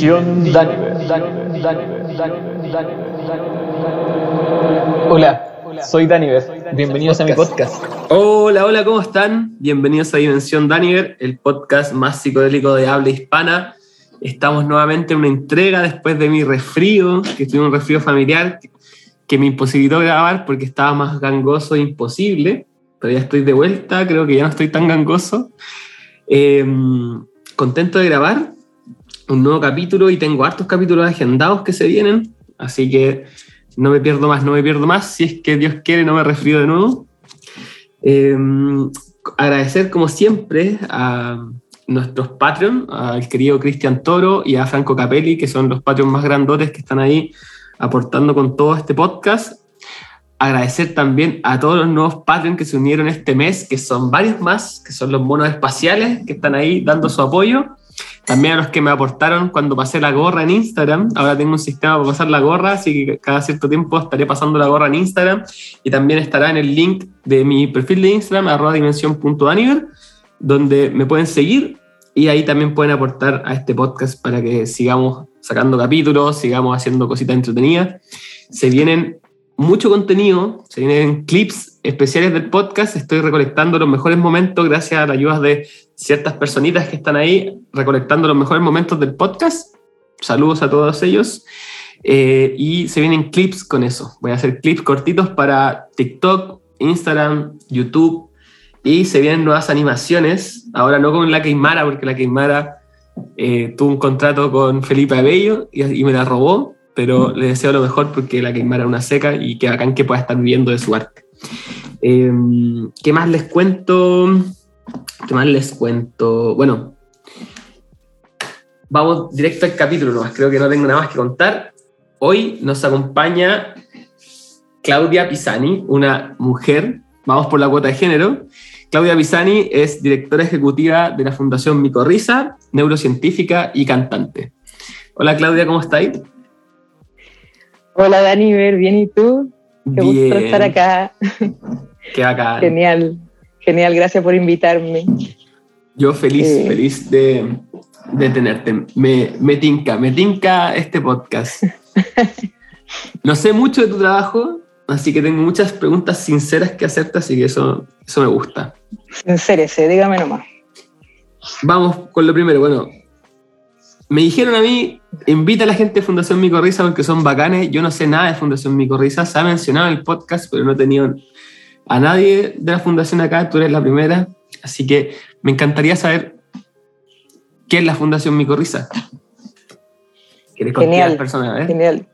Dimensión Daniver. Hola, soy Daniver. Bienvenidos a mi podcast. Hola, ¿cómo están? Bienvenidos a Dimensión Daniver, el podcast más psicodélico de habla hispana. Estamos nuevamente en una entrega después de mi resfrío, que tuve un resfrío familiar que me imposibilitó grabar porque estaba más gangoso e imposible, pero ya estoy de vuelta, creo que ya no estoy tan gangoso. Contento de grabar un nuevo capítulo y tengo hartos capítulos agendados que se vienen, así que no me pierdo más, si es que Dios quiere no me resfrío de nuevo. Agradecer como siempre a nuestros Patreon, al querido Cristian Toro y a Franco Capelli, que son los Patreon más grandotes que están ahí aportando con todo este podcast. Agradecer también a todos los nuevos Patreon que se unieron este mes, que son varios más, que son los monos espaciales que están ahí dando su apoyo. También a los que me aportaron cuando pasé la gorra en Instagram. Ahora tengo un sistema para pasar la gorra, así que cada cierto tiempo estaré pasando la gorra en Instagram. Y también estará en el link de mi perfil de Instagram, @dimension.daniver, donde me pueden seguir y ahí también pueden aportar a este podcast para que sigamos sacando capítulos, sigamos haciendo cositas entretenidas. Se vienen mucho contenido, se vienen clips especiales del podcast, estoy recolectando los mejores momentos gracias a la ayuda de ciertas personitas que están ahí recolectando los mejores momentos del podcast, saludos a todos ellos, y se vienen clips con eso, voy a hacer clips cortitos para TikTok, Instagram, YouTube, y se vienen nuevas animaciones, ahora no con la Queimara, porque la Queimara tuvo un contrato con Felipe Avello y me la robó, pero le deseo lo mejor porque la Queimara es una seca y que bacán que pueda estar viviendo de su arte. ¿Qué más les cuento? Bueno, vamos directo al capítulo nomás, creo que no tengo nada más que contar. Hoy nos acompaña Claudia Pisani, una mujer, vamos por la cuota de género. Claudia Pisani es directora ejecutiva de la Fundación Micorriza, neurocientífica y cantante. Hola Claudia, ¿cómo estáis? Hola Dani, bien, ¿y tú? Qué bien. Gusto estar acá. Qué bacán. Genial, gracias por invitarme. Yo feliz de tenerte. Me tinca este podcast. No sé mucho de tu trabajo, así que tengo muchas preguntas sinceras que hacerte, así que eso me gusta. Sincérese, dígame nomás. Vamos con lo primero, bueno. Me dijeron a mí, invita a la gente de Fundación Micorriza porque son bacanes. Yo no sé nada de Fundación Micorriza, se ha mencionado en el podcast, pero no he tenido a nadie de la fundación acá, tú eres la primera. Así que me encantaría saber qué es la Fundación Micorriza. ¿Quieres contar a las personas? Genial.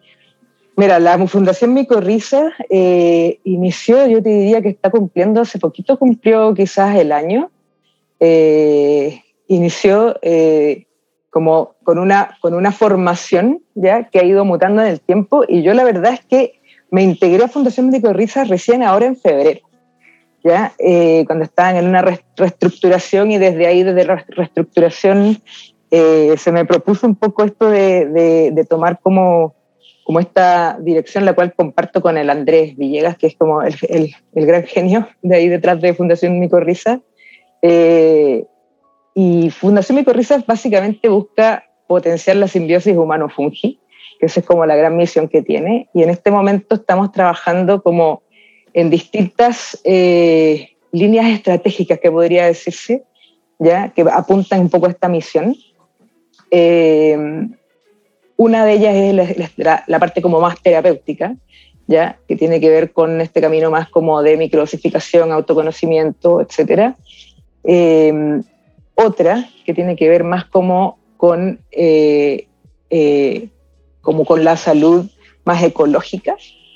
Mira, la Fundación Micorriza inició, yo te diría que está cumpliendo, hace poquito cumplió quizás el año. Inició... como con una formación ya que ha ido mutando en el tiempo, y yo la verdad es que me integré a Fundación Micorriza recién ahora en febrero, ya cuando estaban en una reestructuración, y desde la reestructuración se me propuso un poco esto de tomar como esta dirección, la cual comparto con el Andrés Villegas, que es como el gran genio de ahí detrás de Fundación Micorriza. Y Fundación Micorriza básicamente busca potenciar la simbiosis humano-fungi, que esa es como la gran misión que tiene. Y en este momento estamos trabajando como en distintas líneas estratégicas, que podría decirse, ya que apuntan un poco a esta misión. Una de ellas es la parte como más terapéutica, ya que tiene que ver con este camino más como de microdosificación, autoconocimiento, etc. Otra que tiene que ver más como con la salud más ecológica,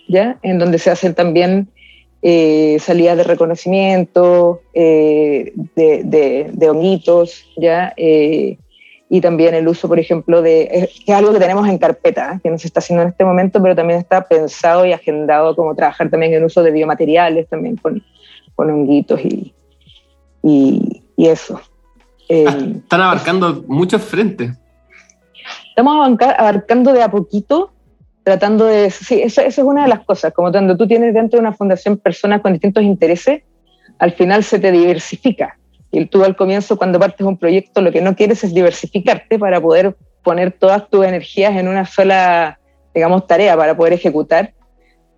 ¿ya? En donde se hacen también salidas de reconocimiento, de honguitos, ¿ya? Y también el uso, por ejemplo, que es algo que tenemos en carpeta, que no se está haciendo en este momento, pero también está pensado y agendado como trabajar también en uso de biomateriales, también con honguitos y eso. Están abarcando muchos frentes. Estamos abarcando de a poquito, tratando de... Sí, eso es una de las cosas, como cuando tú tienes dentro de una fundación personas con distintos intereses, al final se te diversifica. Y tú al comienzo, cuando partes un proyecto, lo que no quieres es diversificarte para poder poner todas tus energías en una sola, digamos, tarea para poder ejecutar.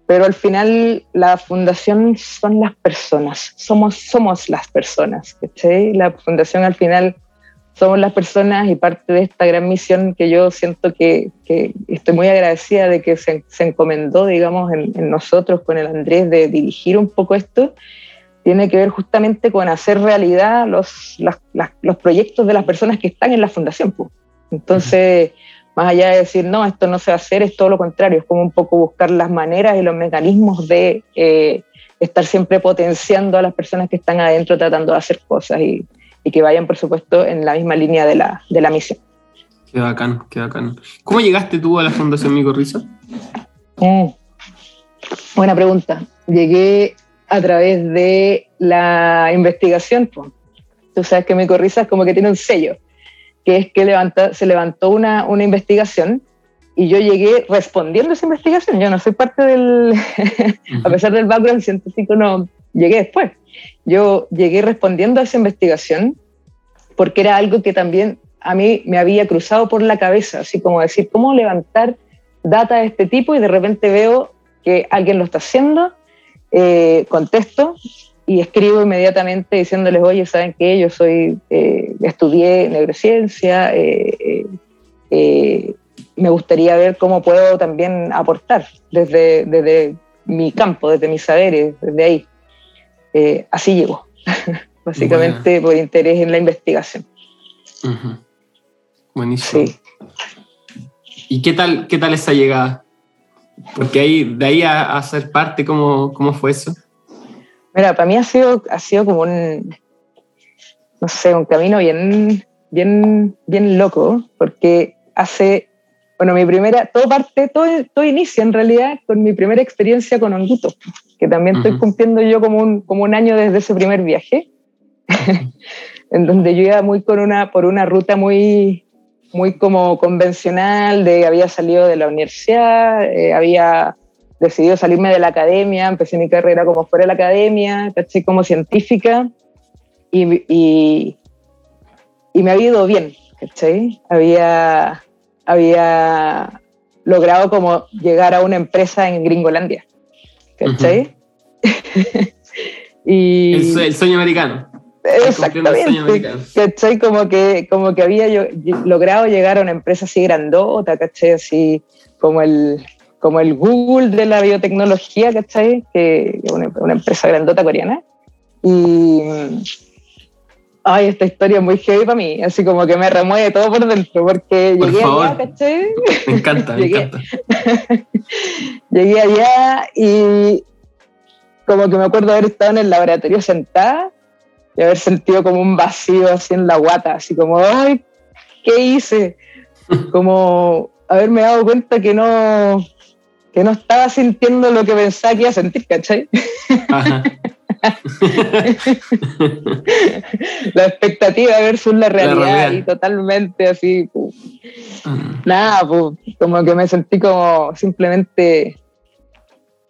Pero al final la fundación son las personas, somos las personas, ¿cachai? La fundación al final somos las personas, y parte de esta gran misión que yo siento que estoy muy agradecida de que se encomendó, digamos, en nosotros con el Andrés, de dirigir un poco esto, tiene que ver justamente con hacer realidad los proyectos de las personas que están en la fundación, pues. Entonces, más allá de decir, no, esto no se va a hacer, es todo lo contrario, es como un poco buscar las maneras y los mecanismos de estar siempre potenciando a las personas que están adentro tratando de hacer cosas y que vayan, por supuesto, en la misma línea de la misión. Qué bacán, qué bacán. ¿Cómo llegaste tú a la Fundación Micorriza? Buena pregunta. Llegué a través de la investigación. Tú sabes que Micorriza es como que tiene un sello, que es que se levantó una investigación, y yo llegué respondiendo a esa investigación. Yo no soy parte del... a pesar del background científico, no llegué después. Yo llegué respondiendo a esa investigación porque era algo que también a mí me había cruzado por la cabeza, así como decir, ¿cómo levantar data de este tipo? Y de repente veo que alguien lo está haciendo, contesto y escribo inmediatamente diciéndoles, oye, ¿saben qué? Yo estudié neurociencia, me gustaría ver cómo puedo también aportar desde mi campo, desde mis saberes, desde ahí. Así llegó, básicamente por interés en la investigación. Uh-huh. Buenísimo. Sí. ¿Y qué tal esa llegada? Porque de ahí a ser parte, ¿cómo fue eso? Mira, para mí ha sido como un, no sé, un camino bien, bien, bien loco, porque todo inicia en realidad con mi primera experiencia con honguitos, que también estoy cumpliendo yo como un año desde ese primer viaje, en donde yo iba por una ruta muy, muy como convencional, había salido de la universidad, había decidido salirme de la academia, empecé mi carrera como fuera de la academia, ¿cachai? Como científica, y me había ido bien, ¿cachai? Había logrado como llegar a una empresa en Gringolandia, ¿cachai? Uh-huh. El sueño americano. Exactamente. El sueño americano. ¿Cachai? Como que había yo logrado llegar a una empresa así grandota, ¿cachai? Así como el Google de la biotecnología, ¿cachai? Que es una empresa grandota coreana. Y... ay, esta historia es muy heavy para mí, así como que me remueve todo por dentro, porque por llegué favor. Allá, ¿cachai? Me encanta, me encanta. Llegué allá y como que me acuerdo haber estado en el laboratorio sentada y haber sentido como un vacío así en la guata, así como, ay, ¿qué hice? Como haberme dado cuenta que no estaba sintiendo lo que pensaba que iba a sentir, ¿cachai? Ajá. La expectativa versus la realidad. Y totalmente así, pues, nada, pues, como que me sentí como simplemente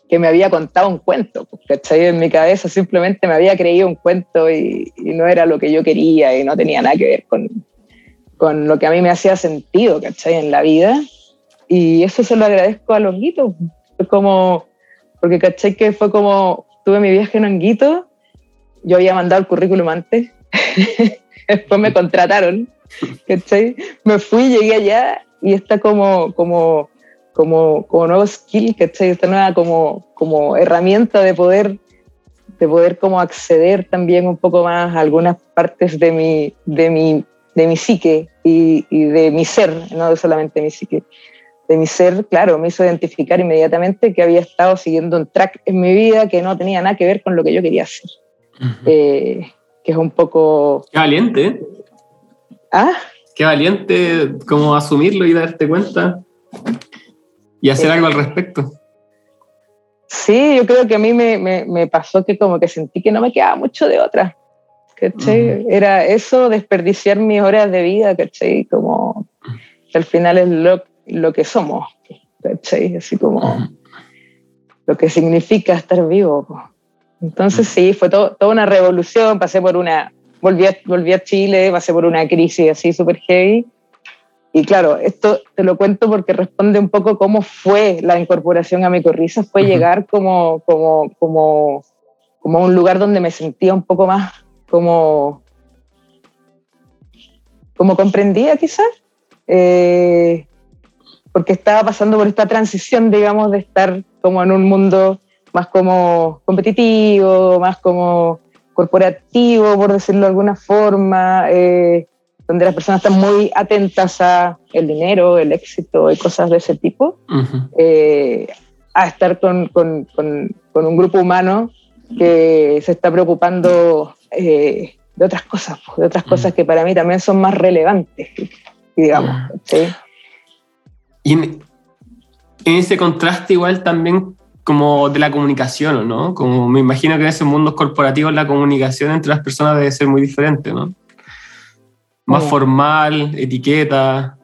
que me había contado un cuento, pues, ¿cachai? En mi cabeza simplemente me había creído un cuento y no era lo que yo quería y no tenía nada que ver con lo que a mí me hacía sentido, ¿cachai? En la vida, y eso se lo agradezco a los guitos, como, porque ¿cachai? Que fue como tuve mi viaje en Honguito, yo había mandado el currículum antes, después me contrataron, ¿cachai? Me fui, llegué allá y está como nuevo skill, ¿cachai? Esta nueva como herramienta de poder como acceder también un poco más a algunas partes de mi psique y de mi ser, no solamente mi psique. De mi ser, claro, me hizo identificar inmediatamente que había estado siguiendo un track en mi vida que no tenía nada que ver con lo que yo quería hacer. Uh-huh. Que es un poco... Qué valiente. ¿Ah? Qué valiente como asumirlo y darte cuenta y hacer algo al respecto. Sí, yo creo que a mí me pasó que como que sentí que no me quedaba mucho de otra, ¿cachai? Uh-huh. Era eso, desperdiciar mis horas de vida, ¿cachai? Como que al final es lo que somos, ¿cachai? Así como lo que significa estar vivo, po. Entonces sí, fue toda una revolución. Pasé por volví a Chile, pasé por una crisis así súper heavy, Y claro, esto te lo cuento porque responde un poco cómo fue la incorporación a Micorriza. Fue llegar como a un lugar donde me sentía un poco más como comprendía quizás, porque estaba pasando por esta transición, digamos, de estar como en un mundo más como competitivo, más como corporativo, por decirlo de alguna forma, donde las personas están muy atentas a el dinero, el éxito y cosas de ese tipo, uh-huh. A estar con un grupo humano que se está preocupando de otras cosas, uh-huh. que para mí también son más relevantes, digamos. Uh-huh. ¿Sí? Y en ese contraste igual también como de la comunicación, ¿no? Como me imagino que en esos mundos corporativos la comunicación entre las personas debe ser muy diferente, ¿no? Más formal, etiqueta,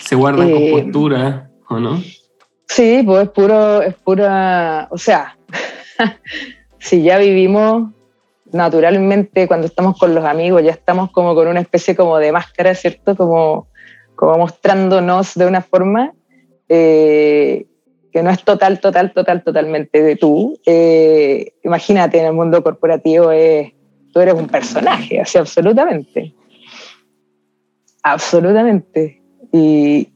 se guardan con postura, ¿o no? Sí, pues es pura, o sea, si ya vivimos naturalmente cuando estamos con los amigos, ya estamos como con una especie como de máscara, ¿cierto? Como mostrándonos de una forma que no es totalmente de tú. Imagínate, en el mundo corporativo tú eres un personaje, así absolutamente. Absolutamente. Y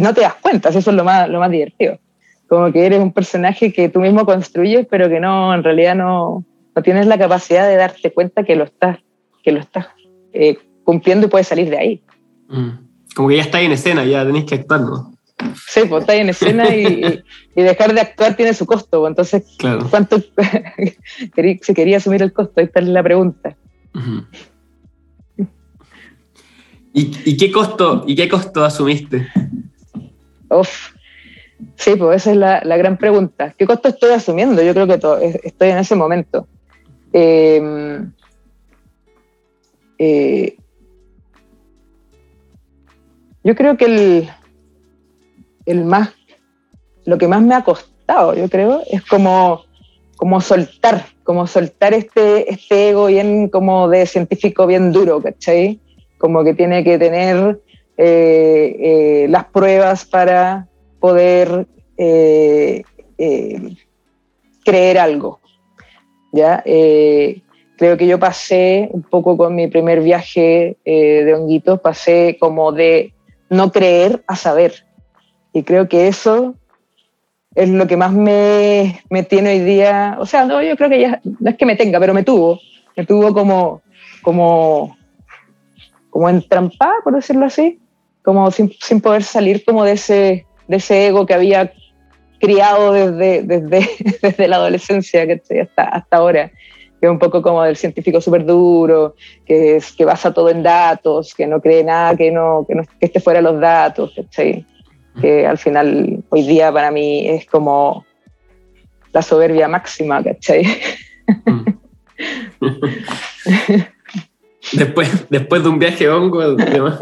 no te das cuenta, eso es lo más divertido. Como que eres un personaje que tú mismo construyes, pero que no, en realidad no tienes la capacidad de darte cuenta que lo estás cumpliendo y puedes salir de ahí. Como que ya estás en escena, ya tenés que actuar, ¿no? Sí, pues estás en escena y dejar de actuar tiene su costo, entonces claro. ¿Cuánto se quería asumir el costo? Esta es la pregunta. Uh-huh. ¿Y qué costo asumiste? Uf, sí, pues esa es la gran pregunta. ¿Qué costo estoy asumiendo? Yo creo que estoy en ese momento. Yo creo que lo que más me ha costado, yo creo, es como soltar este ego bien como de científico bien duro, ¿cachai? Como que tiene que tener las pruebas para poder creer algo, ¿ya? Creo que yo pasé un poco con mi primer viaje de honguitos, pasé como de no creer a saber. Y creo que eso es lo que más me tiene hoy día. O sea, no, yo creo que ya, no es que me tenga, pero me tuvo como entrampada, por decirlo así, como sin poder salir como de ese ego que había criado desde la adolescencia hasta ahora, que es un poco como del científico súper duro, que basa todo en datos, que no cree nada, que esté fuera de los datos, ¿cachai? Que al final, hoy día para mí es como la soberbia máxima, ¿cachai? Después de un viaje hongo, además.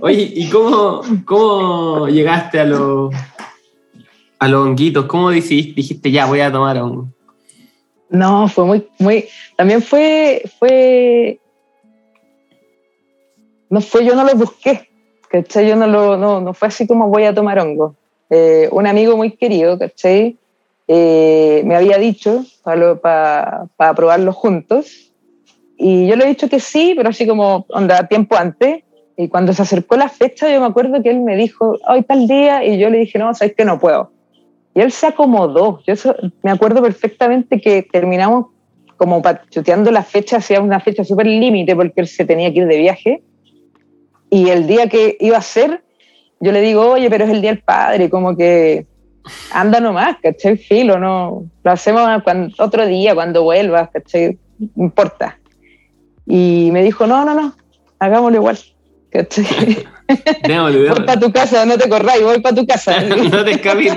Oye, ¿y cómo llegaste a los honguitos? ¿Cómo dijiste, ya, voy a tomar hongo? No, fue muy también fue... No fue, yo no lo busqué. ¿Cachai? Yo no fue así como voy a tomar hongo. Un amigo muy querido, ¿cachai? Me había dicho para probarlo juntos. Y yo le he dicho que sí, pero así como onda, tiempo antes. Y cuando se acercó la fecha, yo me acuerdo que él me dijo, hoy tal día. Y yo le dije, no, sabes que no puedo. Y él se acomodó. Yo me acuerdo perfectamente que terminamos como chuteando la fecha, hacía una fecha súper límite porque él se tenía que ir de viaje. Y el día que iba a ser, yo le digo, oye, pero es el Día del Padre, como que anda nomás, ¿cachai? Filo, no, lo hacemos otro día, cuando vuelvas, ¿cachai? No importa. Y me dijo, no, hagámoslo igual, ¿cachai? Démosle. Voy para tu casa, no te corráis, voy para tu casa. No te escapes.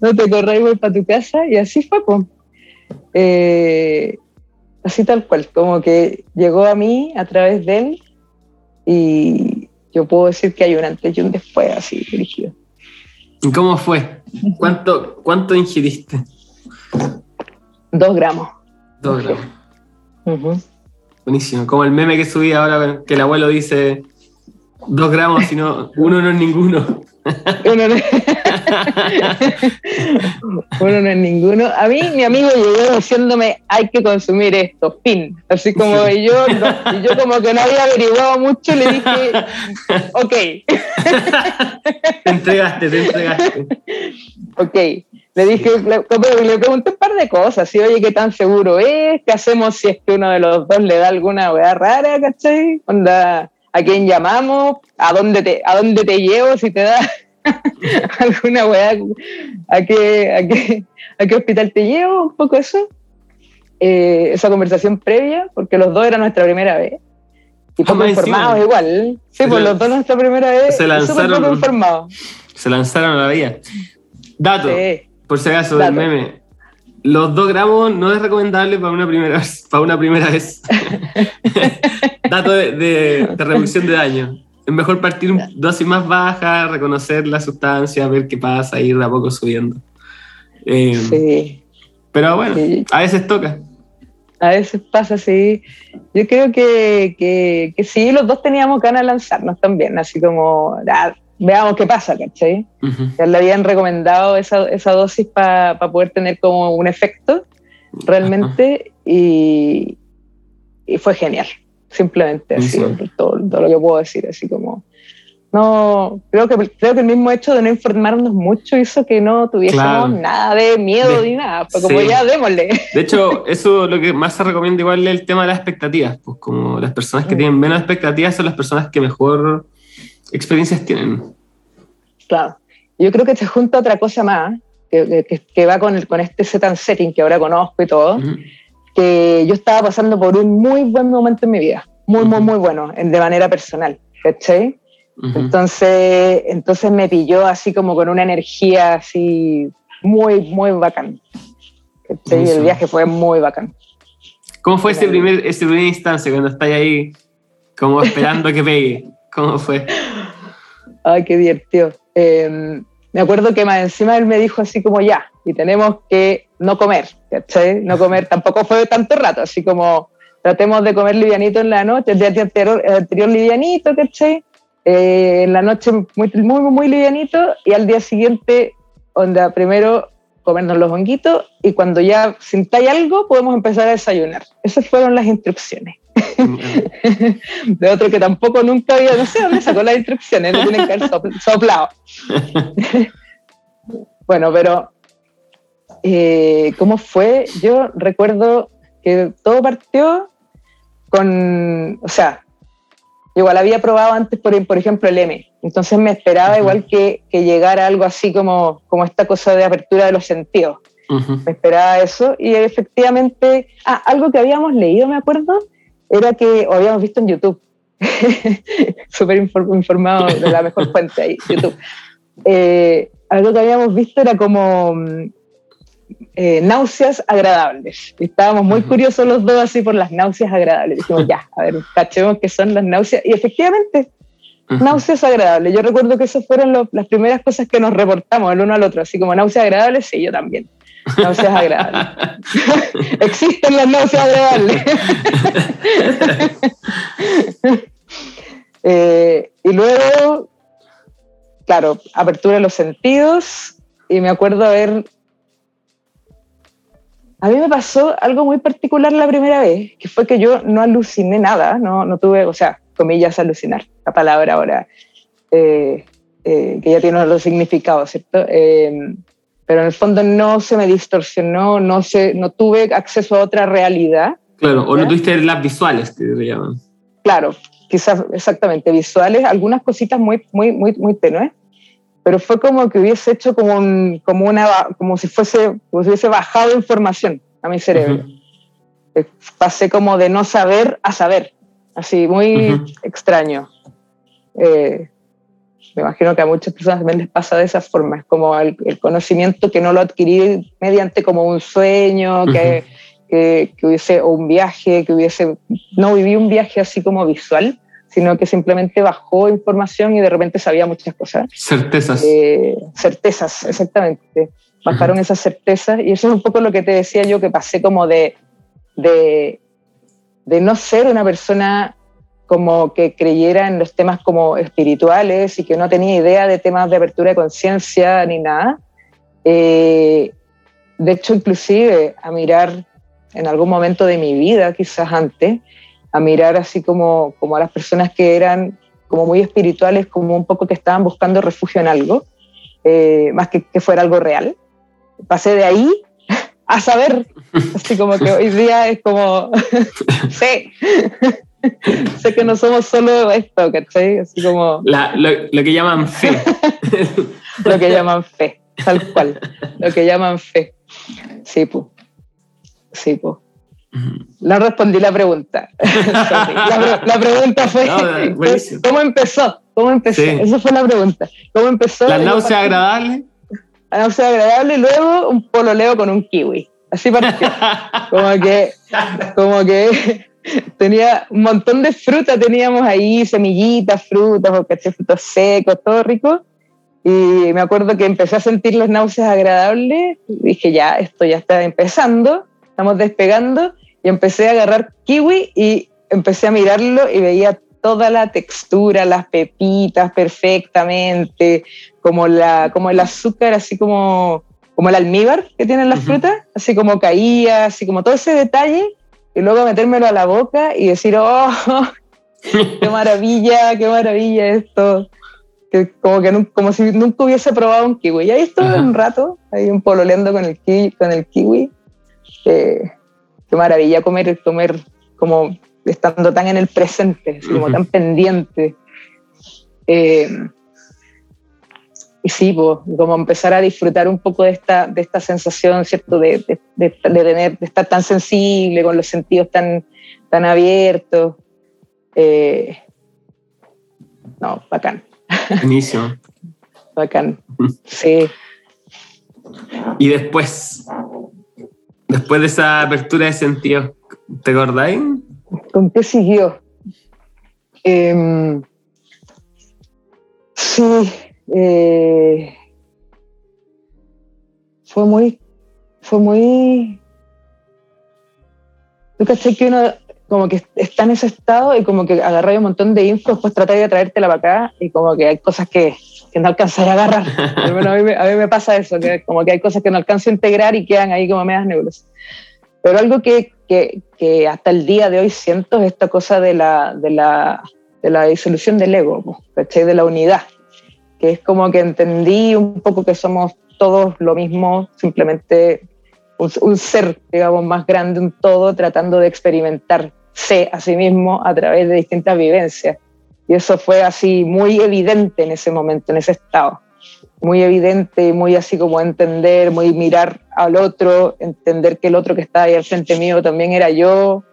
No te corráis, voy para tu casa. Y así fue, pues. Así tal cual, como que llegó a mí a través de él y yo puedo decir que hay un antes y un después, así, dirigido. ¿Y cómo fue? ¿Cuánto ingeriste? 2 gramos. Uh-huh. Buenísimo, como el meme que subí ahora que el abuelo dice 2 gramos, sino uno no es ninguno. Uno no es ninguno. A mí mi amigo llegó diciéndome hay que consumir esto, fin. Así como sí. yo como que no había averiguado mucho, le dije ok. Te entregaste. Ok. Le dije, le pregunté un par de cosas, si oye, ¿qué tan seguro es? ¿Qué hacemos si es que uno de los dos le da alguna weá rara, cachai? Onda, ¿a quién llamamos? ¿A dónde te llevo si te da alguna weá? ¿A qué hospital te llevo? Un poco eso. Esa conversación previa, porque los dos era nuestra primera vez. Y poco informados igual. Sí, pues los dos nuestra primera vez, súper poco informados. Se lanzaron a la vía. Dato. Sí. Por si acaso, del meme, los 2 gramos no es recomendable para una primera vez. Dato de reducción de daño. Es mejor partir dosis más bajas, reconocer la sustancia, ver qué pasa, ir de a poco subiendo. Sí. Pero bueno, sí. A veces toca. A veces pasa, sí. Yo creo que sí, los dos teníamos ganas de lanzarnos también, así como... veamos qué pasa, ¿cachai? Uh-huh. Ya le habían recomendado esa dosis para poder tener como un efecto realmente, uh-huh. y fue genial, simplemente así, uh-huh. todo lo que puedo decir, así como no, creo que el mismo hecho de no informarnos mucho hizo que no tuviésemos nada de miedo ni nada, pues como ya démosle. De hecho, eso lo que más se recomienda igual es el tema de las expectativas, pues como las personas que tienen menos expectativas son las personas que mejor experiencias tienen. Claro, yo creo que se junta otra cosa más que va con este set and setting que ahora conozco y todo, uh-huh. que yo estaba pasando por un muy buen momento en mi vida, muy, uh-huh. muy bueno, de manera personal, ¿cachai? Uh-huh. Entonces me pilló así como con una energía así muy, muy bacán, ¿cachai? Uh-huh. El viaje fue muy bacán. ¿Cómo fue ese primer instante cuando estás ahí como esperando que pegue? ¿Cómo fue? Ay, qué divertido. Me acuerdo que más encima él me dijo así como ya, y tenemos que no comer, ¿cachai? No comer, tampoco fue de tanto rato, así como tratemos de comer livianito en la noche, el día anterior livianito, ¿cachai? En la noche muy, muy, muy livianito, y al día siguiente, onda, primero comernos los honguitos, y cuando ya sintáis algo, podemos empezar a desayunar. Esas fueron las instrucciones. De otro que tampoco nunca había, no sé dónde sacó las instrucciones, no tienen que haber soplado. Bueno, pero ¿cómo fue? Yo recuerdo que todo partió con, o sea, igual había probado antes por ejemplo el M, entonces me esperaba uh-huh. igual que llegara algo así como esta cosa de apertura de los sentidos, uh-huh. me esperaba eso, y efectivamente algo que habíamos leído, me acuerdo, era que o habíamos visto en YouTube, súper informado de la mejor fuente ahí, YouTube. Algo que habíamos visto era como náuseas agradables. Y estábamos muy uh-huh. curiosos los dos así por las náuseas agradables. Dijimos, ya, a ver, cachemos qué son las náuseas. Y efectivamente, uh-huh. náuseas agradables. Yo recuerdo que esas fueron las primeras cosas que nos reportamos el uno al otro, así como náuseas agradables, sí, yo también. Náuseas agradables. Existen las náuseas agradables. Y luego, claro, apertura de los sentidos. Y me acuerdo a mí me pasó algo muy particular la primera vez, que fue que yo no aluciné nada, no tuve, o sea, comillas, alucinar, la palabra ahora, que ya tiene otro significado, ¿cierto? Pero en el fondo no se me distorsionó, no tuve acceso a otra realidad. Claro, ¿verdad? O no tuviste las visuales, que se llaman. Claro, quizás, exactamente, visuales, algunas cositas muy, muy, muy, muy tenues, pero fue como que hubiese hecho como si hubiese bajado información a mi cerebro. Uh-huh. Pasé como de no saber a saber, así, muy uh-huh. extraño. Me imagino que a muchas personas también les pasa de esa forma, es como el conocimiento que no lo adquirí mediante como un sueño, uh-huh. que hubiese, o un viaje, no viví un viaje así como visual, sino que simplemente bajó información y de repente sabía muchas cosas. Certezas, exactamente. Bajaron uh-huh. esas certezas, y eso es un poco lo que te decía yo, que pasé como de de no ser una persona como que creyera en los temas como espirituales y que no tenía idea de temas de apertura de conciencia ni nada. De hecho, inclusive a mirar en algún momento de mi vida, quizás antes, a mirar así como a las personas que eran como muy espirituales, como un poco que estaban buscando refugio en algo, más que fuera algo real. Pasé de ahí a saber, así como que hoy día es como, sí, sé que no somos solo esto, ¿cachai? Así como... Lo que llaman fe. Lo que llaman fe, tal cual, lo que llaman fe. Sí, po. Sí, po. No respondí la pregunta. La pregunta fue ¿cómo empezó? Sí. Esa fue la pregunta. ¿Cómo empezó? La náusea agradable. La náusea agradable y luego un pololeo con un kiwi. Así pareció. como que tenía un montón de fruta, teníamos ahí semillitas, frutas, frutos secos, todo rico. Y me acuerdo que empecé a sentir las náuseas agradables. Dije, ya, esto ya está empezando. Estamos despegando, y empecé a agarrar kiwi y empecé a mirarlo y veía toda la textura, las pepitas perfectamente, como el azúcar, así como el almíbar que tienen las frutas, así como caía, así como todo ese detalle, y luego metérmelo a la boca y decir, ¡oh, qué maravilla esto! Que como si nunca hubiese probado un kiwi. Y ahí estuve un rato, ahí un pololeando con el kiwi. Qué maravilla comer como estando tan en el presente, como tan pendiente. Y sí, pues, como empezar a disfrutar un poco de esta sensación, ¿cierto? De estar tan sensible, con los sentidos tan, tan abiertos. No, bacán. Buenísimo. Bacán, sí. Y después de esa apertura de sentidos, ¿te acordáis? ¿Con qué siguió? Fue muy... Yo caché que uno como que está en ese estado y como que agarra un montón de info, después tratar de traértela para acá y como que hay cosas que no alcanzaré a agarrar. Bueno, a mí me pasa eso, que como que hay cosas que no alcanzo a integrar y quedan ahí como medias nebulosas. Pero algo que hasta el día de hoy siento es esta cosa de la disolución del ego, ¿cachai? De la unidad, que es como que entendí un poco que somos todos lo mismo, simplemente un ser, digamos, más grande, un todo, tratando de experimentarse a sí mismo a través de distintas vivencias. Y eso fue así muy evidente en ese momento, en ese estado. Muy evidente y muy así como entender, muy mirar al otro, entender que el otro que estaba ahí al frente mío también era yo,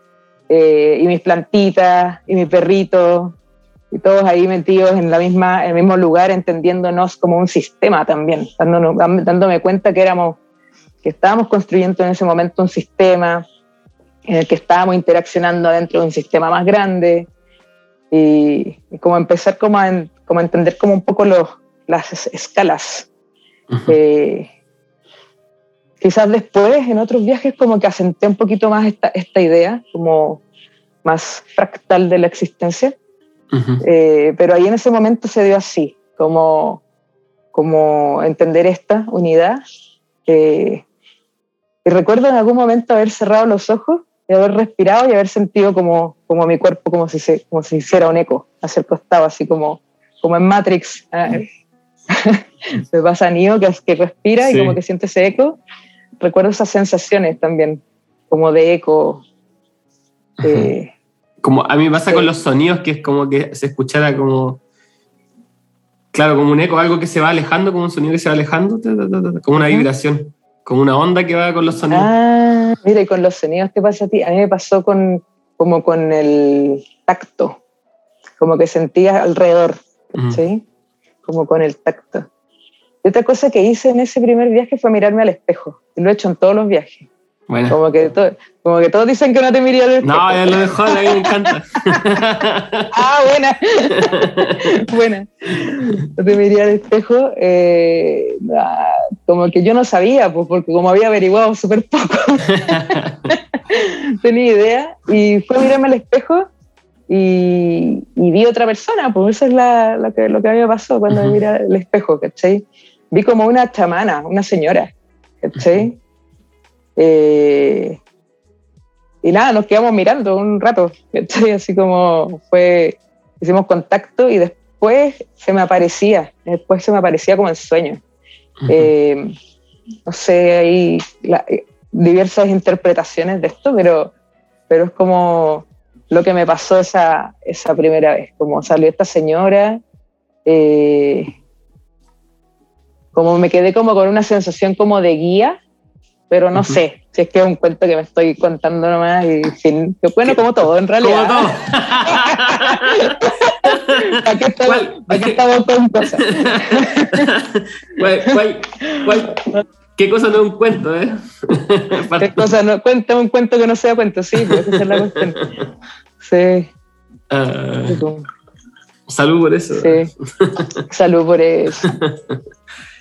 y mis plantitas, y mi perrito, y todos ahí metidos en el mismo lugar, entendiéndonos como un sistema también, dándome cuenta que estábamos construyendo en ese momento un sistema en el que estábamos interaccionando adentro de un sistema más grande. Y como empezar como a entender como un poco las escalas. Quizás después, en otros viajes, como que asenté un poquito más esta idea, como más fractal de la existencia. Pero ahí en ese momento se dio así, como entender esta unidad. Y recuerdo en algún momento haber cerrado los ojos, de haber respirado y haber sentido como mi cuerpo, como si hiciera un eco hacia el costado, así como en Matrix. Me pasa a Neo que respira, sí, y como que siente ese eco. Recuerdo esas sensaciones también, como de eco. Como a mí me pasa con los sonidos, que es como que se escuchara como... Claro, como un eco, algo que se va alejando, como un sonido que se va alejando, como una vibración, como una onda que va con los sonidos. Mira, y con los sonidos, ¿qué pasa a ti? A mí me pasó como con el tacto, como que sentías alrededor, ¿sí? Como con el tacto. Y otra cosa que hice en ese primer viaje fue mirarme al espejo, y lo he hecho en todos los viajes. Bueno. Como que todos dicen que no te miría al espejo. No, ya lo dejó, a mí me encanta. Buena. Buena. No te miría al espejo. Como que yo no sabía, pues, porque como había averiguado súper poco. tenía idea, y fue a mirarme al espejo y vi otra persona, pues eso es lo que a mí me pasó cuando me miré al espejo, ¿cachai? Vi como una chamana, una señora, ¿cachai? Y nada, nos quedamos mirando un rato, ¿cachai? Así como fue, hicimos contacto y después se me aparecía como en sueño. No sé, hay diversas interpretaciones de esto, pero es como lo que me pasó esa primera vez, como salió esta señora, como me quedé como con una sensación como de guía, pero no sé, si es que es un cuento que me estoy contando nomás, y sin, bueno, como todo en realidad. Como todo. Aquí estamos con cosas. ¿Qué cosa no es un cuento, eh? ¿Qué cosa no cuenta un cuento que no sea cuento? Sí, pues esa es la cuestión. Sí. Salud por eso. Sí. Salud por eso.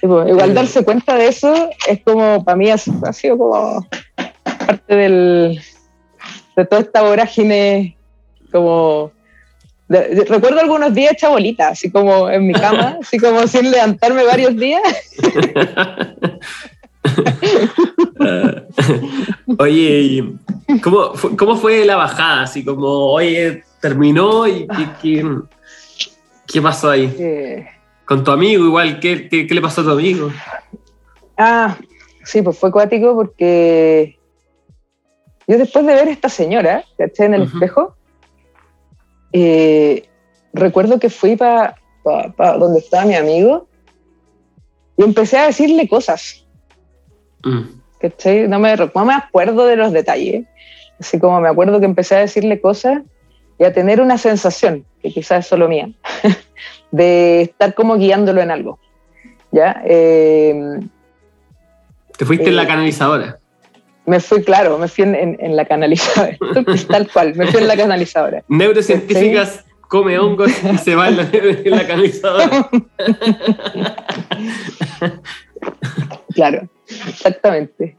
Igual darse cuenta de eso es como, para mí ha sido como parte de toda esta vorágine, como... Recuerdo algunos días hecha bolita, así como en mi cama, así como sin levantarme varios días. Oye, ¿cómo fue la bajada? Así como, oye, terminó y ¿qué pasó ahí? Con tu amigo igual, ¿qué le pasó a tu amigo? Ah, sí, pues fue cuático porque yo después de ver a esta señora, ¿cachai? En el espejo, recuerdo que fui para donde estaba mi amigo y empecé a decirle cosas. ¿Cachai? No me acuerdo de los detalles, así como me acuerdo que empecé a decirle cosas y a tener una sensación, que quizás es solo mía, de estar como guiándolo en algo, ¿ya? ¿Te fuiste en la canalizadora? Me fui en la canalizadora, tal cual, me fui en la canalizadora. Neurocientíficas, ¿cachai? Come hongos y se va en la canalizadora. Claro, exactamente.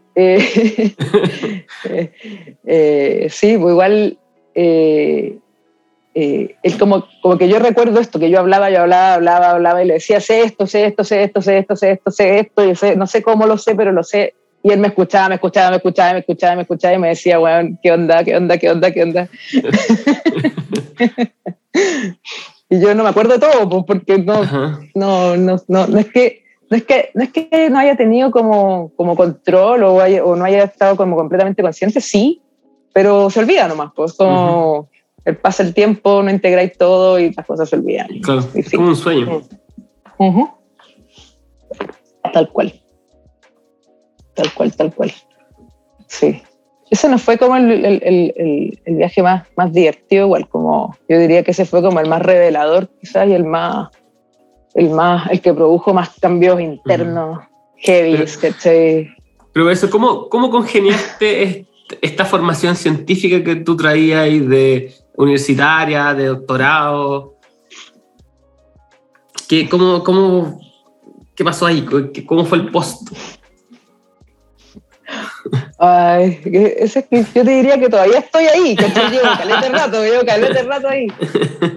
Sí, pues igual... él como que yo recuerdo esto, que yo hablaba y le decía, sé esto, no sé cómo lo sé, pero lo sé, y él me escuchaba y me decía, bueno, ¿qué onda? Y yo no me acuerdo todo, pues, porque no es que no haya tenido como control o no haya estado como completamente consciente, sí, pero se olvida nomás, pues, como... Pasa el tiempo, no integráis todo y las cosas se olvidan. Claro, es como un sueño. Tal cual. Sí. Ese no fue como el viaje más divertido, igual como... Yo diría que ese fue como el más revelador, quizás, y el que produjo más cambios internos, heavy, ¿cachai? Pero eso, ¿cómo congeniaste esta formación científica que tú traías y de... universitaria, de doctorado? ¿Qué pasó ahí? ¿Cómo fue el post? Ay, yo te diría que todavía estoy ahí, que llevo caleta de rato ahí.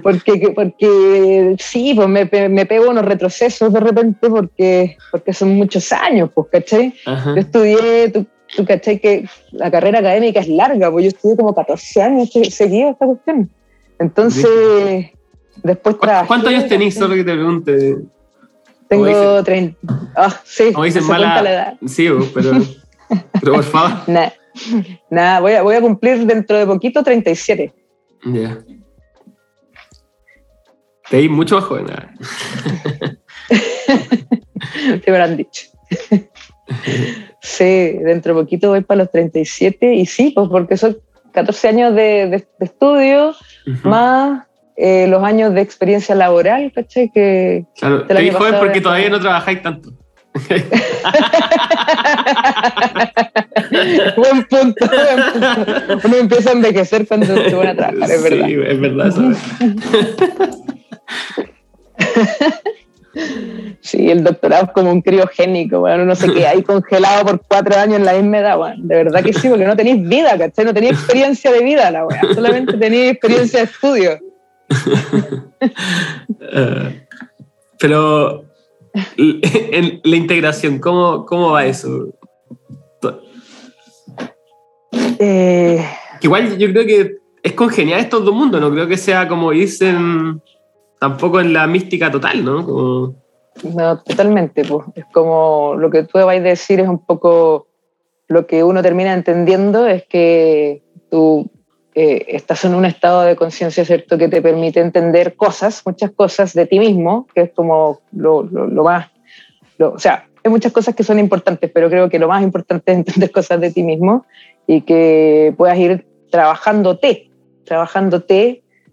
Porque sí, pues me pego unos retrocesos de repente porque son muchos años, pues, ¿cachai? Ajá. Yo estudié... Tú cachai que la carrera académica es larga, pues yo estudié como 14 años seguido esta cuestión. Entonces, después trabajé... ¿Cuántos años tenés? Solo que te pregunte. Tengo 30. Ah, sí. Como dicen, mala la edad. Sí, pero por favor. Nada, voy a cumplir dentro de poquito 37. Ya. Yeah. Te di mucho más joven. Te me lo han dicho. Sí, dentro de poquito voy para los 37 y sí, pues porque son 14 años de estudio más los años de experiencia laboral, ¿cachai? Que claro, te dijo es porque todavía no trabajáis tanto. Buen punto. Uno empieza a envejecer cuando se van a trabajar, es verdad. Sí, es verdad. Sí, el doctorado es como un criogénico, bueno, no sé qué, ahí congelado por 4 años en la misma edad, bueno. De verdad que sí, porque no tenéis vida, ¿cachai? No tenéis experiencia de vida, la weá, solamente tenéis experiencia de estudio. Pero en la integración, ¿cómo va eso? Igual yo creo que es congeniar estos dos mundos, no creo que sea como dicen tampoco en la mística total, ¿no? Como... No, totalmente, pues. Es como lo que tú vais a decir, es un poco lo que uno termina entendiendo, es que tú estás en un estado de conciencia, ¿cierto?, que te permite entender cosas, muchas cosas de ti mismo, que es como lo más... o sea, hay muchas cosas que son importantes, pero creo que lo más importante es entender cosas de ti mismo y que puedas ir trabajándote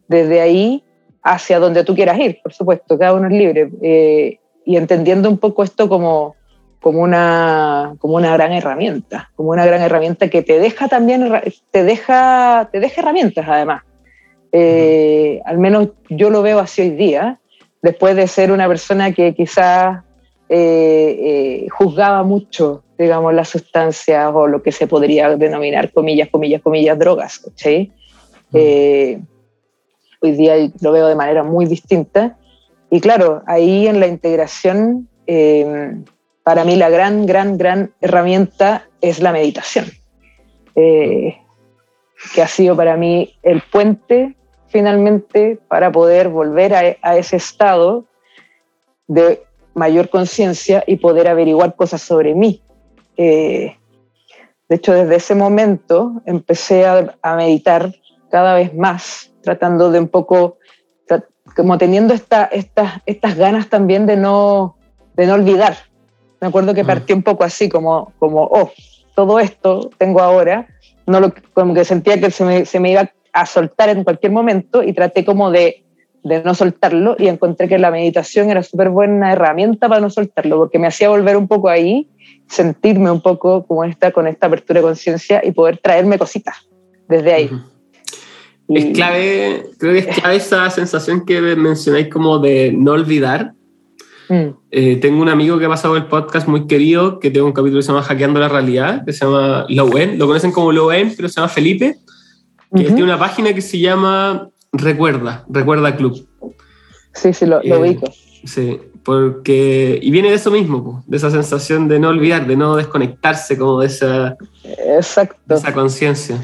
desde ahí hacia donde tú quieras ir, por supuesto, cada uno es libre. Y entendiendo un poco esto como una gran herramienta que te deja también, te deja herramientas además. Al menos yo lo veo así hoy día, después de ser una persona que quizás juzgaba mucho, digamos, las sustancias o lo que se podría denominar, comillas, drogas, ¿sí? Hoy día lo veo de manera muy distinta. Y claro, ahí en la integración, para mí la gran herramienta es la meditación, que ha sido para mí el puente finalmente para poder volver a ese estado de mayor conciencia y poder averiguar cosas sobre mí. De hecho, desde ese momento empecé a meditar cada vez más, tratando de un poco... como teniendo estas ganas también de no olvidar. Me acuerdo que partí un poco así, como todo esto tengo ahora, como que sentía que se me iba a soltar en cualquier momento y traté como de no soltarlo, y encontré que la meditación era súper buena herramienta para no soltarlo, porque me hacía volver un poco ahí, sentirme un poco como con esta apertura de conciencia y poder traerme cositas desde ahí. Es clave, creo que es clave esa sensación que mencionáis como de no olvidar. Tengo un amigo que ha pasado el podcast muy querido, que tengo un capítulo que se llama Hackeando la Realidad, que se llama Loen, lo conocen como Loen, pero se llama Felipe, que tiene una página que se llama Recuerda Club. Sí, lo ubico. Sí, porque... Y viene de eso mismo, po, de esa sensación de no olvidar, de no desconectarse como de esa... Exacto. De esa conciencia.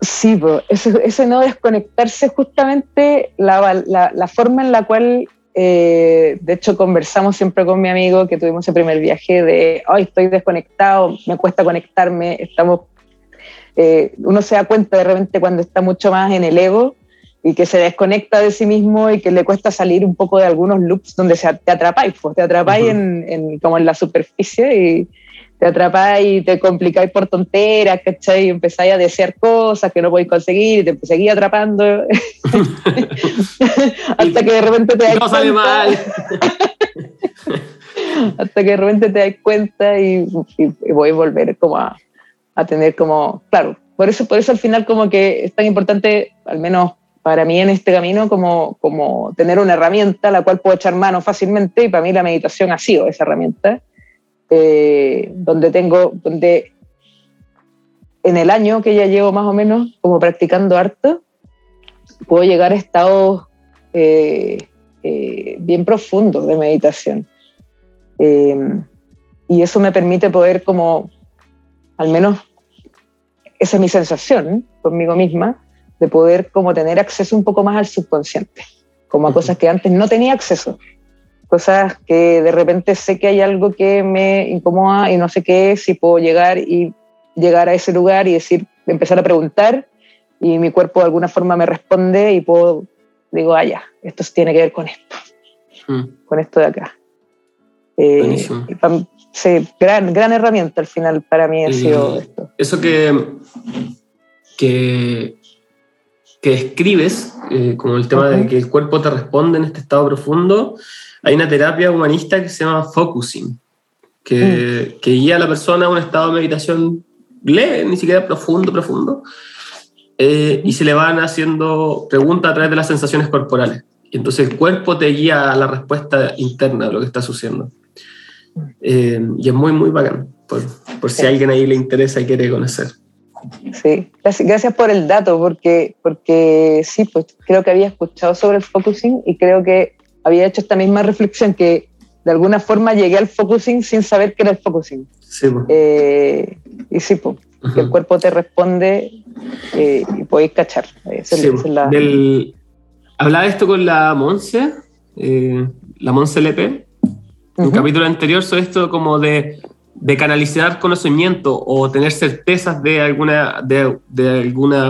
Sí, pues, ese no desconectarse es justamente la forma en la cual, de hecho, conversamos siempre con mi amigo que tuvimos el primer viaje de, estoy desconectado, me cuesta conectarme, uno se da cuenta de repente cuando está mucho más en el ego y que se desconecta de sí mismo y que le cuesta salir un poco de algunos loops donde te atrapáis como en la superficie y... te atrapáis y te complicáis por tonteras, ¿cachai? Y empezáis a desear cosas que no podéis conseguir y te seguís atrapando. Hasta que de repente te das cuenta. No sale mal. Hasta que de repente te das cuenta y voy a volver como a tener como... Claro, por eso al final como que es tan importante, al menos para mí en este camino, como tener una herramienta a la cual puedo echar mano fácilmente, y para mí la meditación ha sido esa herramienta. Donde en el año que ya llevo más o menos como practicando harto, puedo llegar a estados bien profundos de meditación, y eso me permite poder como, al menos esa es mi sensación conmigo misma, de poder como tener acceso un poco más al subconsciente, como a cosas que antes no tenía acceso, cosas que de repente sé que hay algo que me incomoda y no sé qué es, si puedo llegar a ese lugar y empezar a preguntar, y mi cuerpo de alguna forma me responde y digo, ya, esto tiene que ver con esto, con esto de acá. Gran herramienta al final para mí ha sido esto. Eso que escribes, como el tema de que el cuerpo te responde en este estado profundo, hay una terapia humanista que se llama Focusing, que guía a la persona a un estado de meditación leve, ni siquiera profundo, y se le van haciendo preguntas a través de las sensaciones corporales. Y entonces el cuerpo te guía a la respuesta interna de lo que está sucediendo. Y es muy, muy bacán, por si a alguien ahí le interesa y quiere conocer. Sí, gracias por el dato, porque sí, pues creo que había escuchado sobre el focusing y creo que había hecho esta misma reflexión, que de alguna forma llegué al focusing sin saber qué era el focusing. Sí, pues. Y sí, pues, uh-huh. Que el cuerpo te responde y podéis cachar. Hablaba de esto con la Monce, la Monce LP, en un capítulo anterior, sobre esto como de canalizar conocimiento o tener certezas de alguna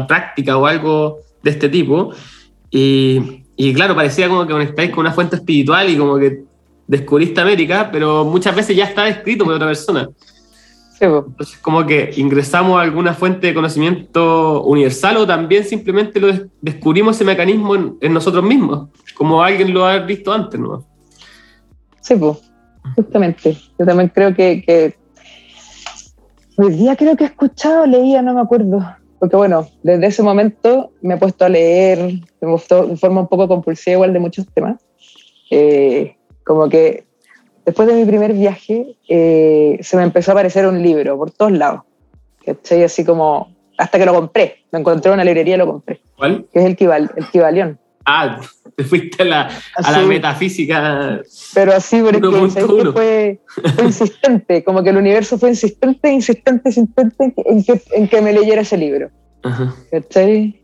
práctica o algo de este tipo. Y claro, parecía como que conectáis con una fuente espiritual y como que descubriste América, pero muchas veces ya está escrito por otra persona. Sí, pues. Entonces como que ingresamos a alguna fuente de conocimiento universal o también simplemente descubrimos ese mecanismo en nosotros mismos, como alguien lo ha visto antes, ¿no? Sí, pues. Justamente, yo también creo que hoy día creo que he escuchado, leía, no me acuerdo, porque bueno, desde ese momento me he puesto a leer de forma un poco compulsiva igual de muchos temas, como que después de mi primer viaje se me empezó a aparecer un libro por todos lados, ¿cachai? Así como, hasta que lo compré, me encontré en una librería y lo compré. ¿Cuál? Que es el Kybalion. Ah, te fuiste a la metafísica. Pero así, porque fue insistente, como que el universo fue insistente en que me leyera ese libro. Ajá. ¿Cachai?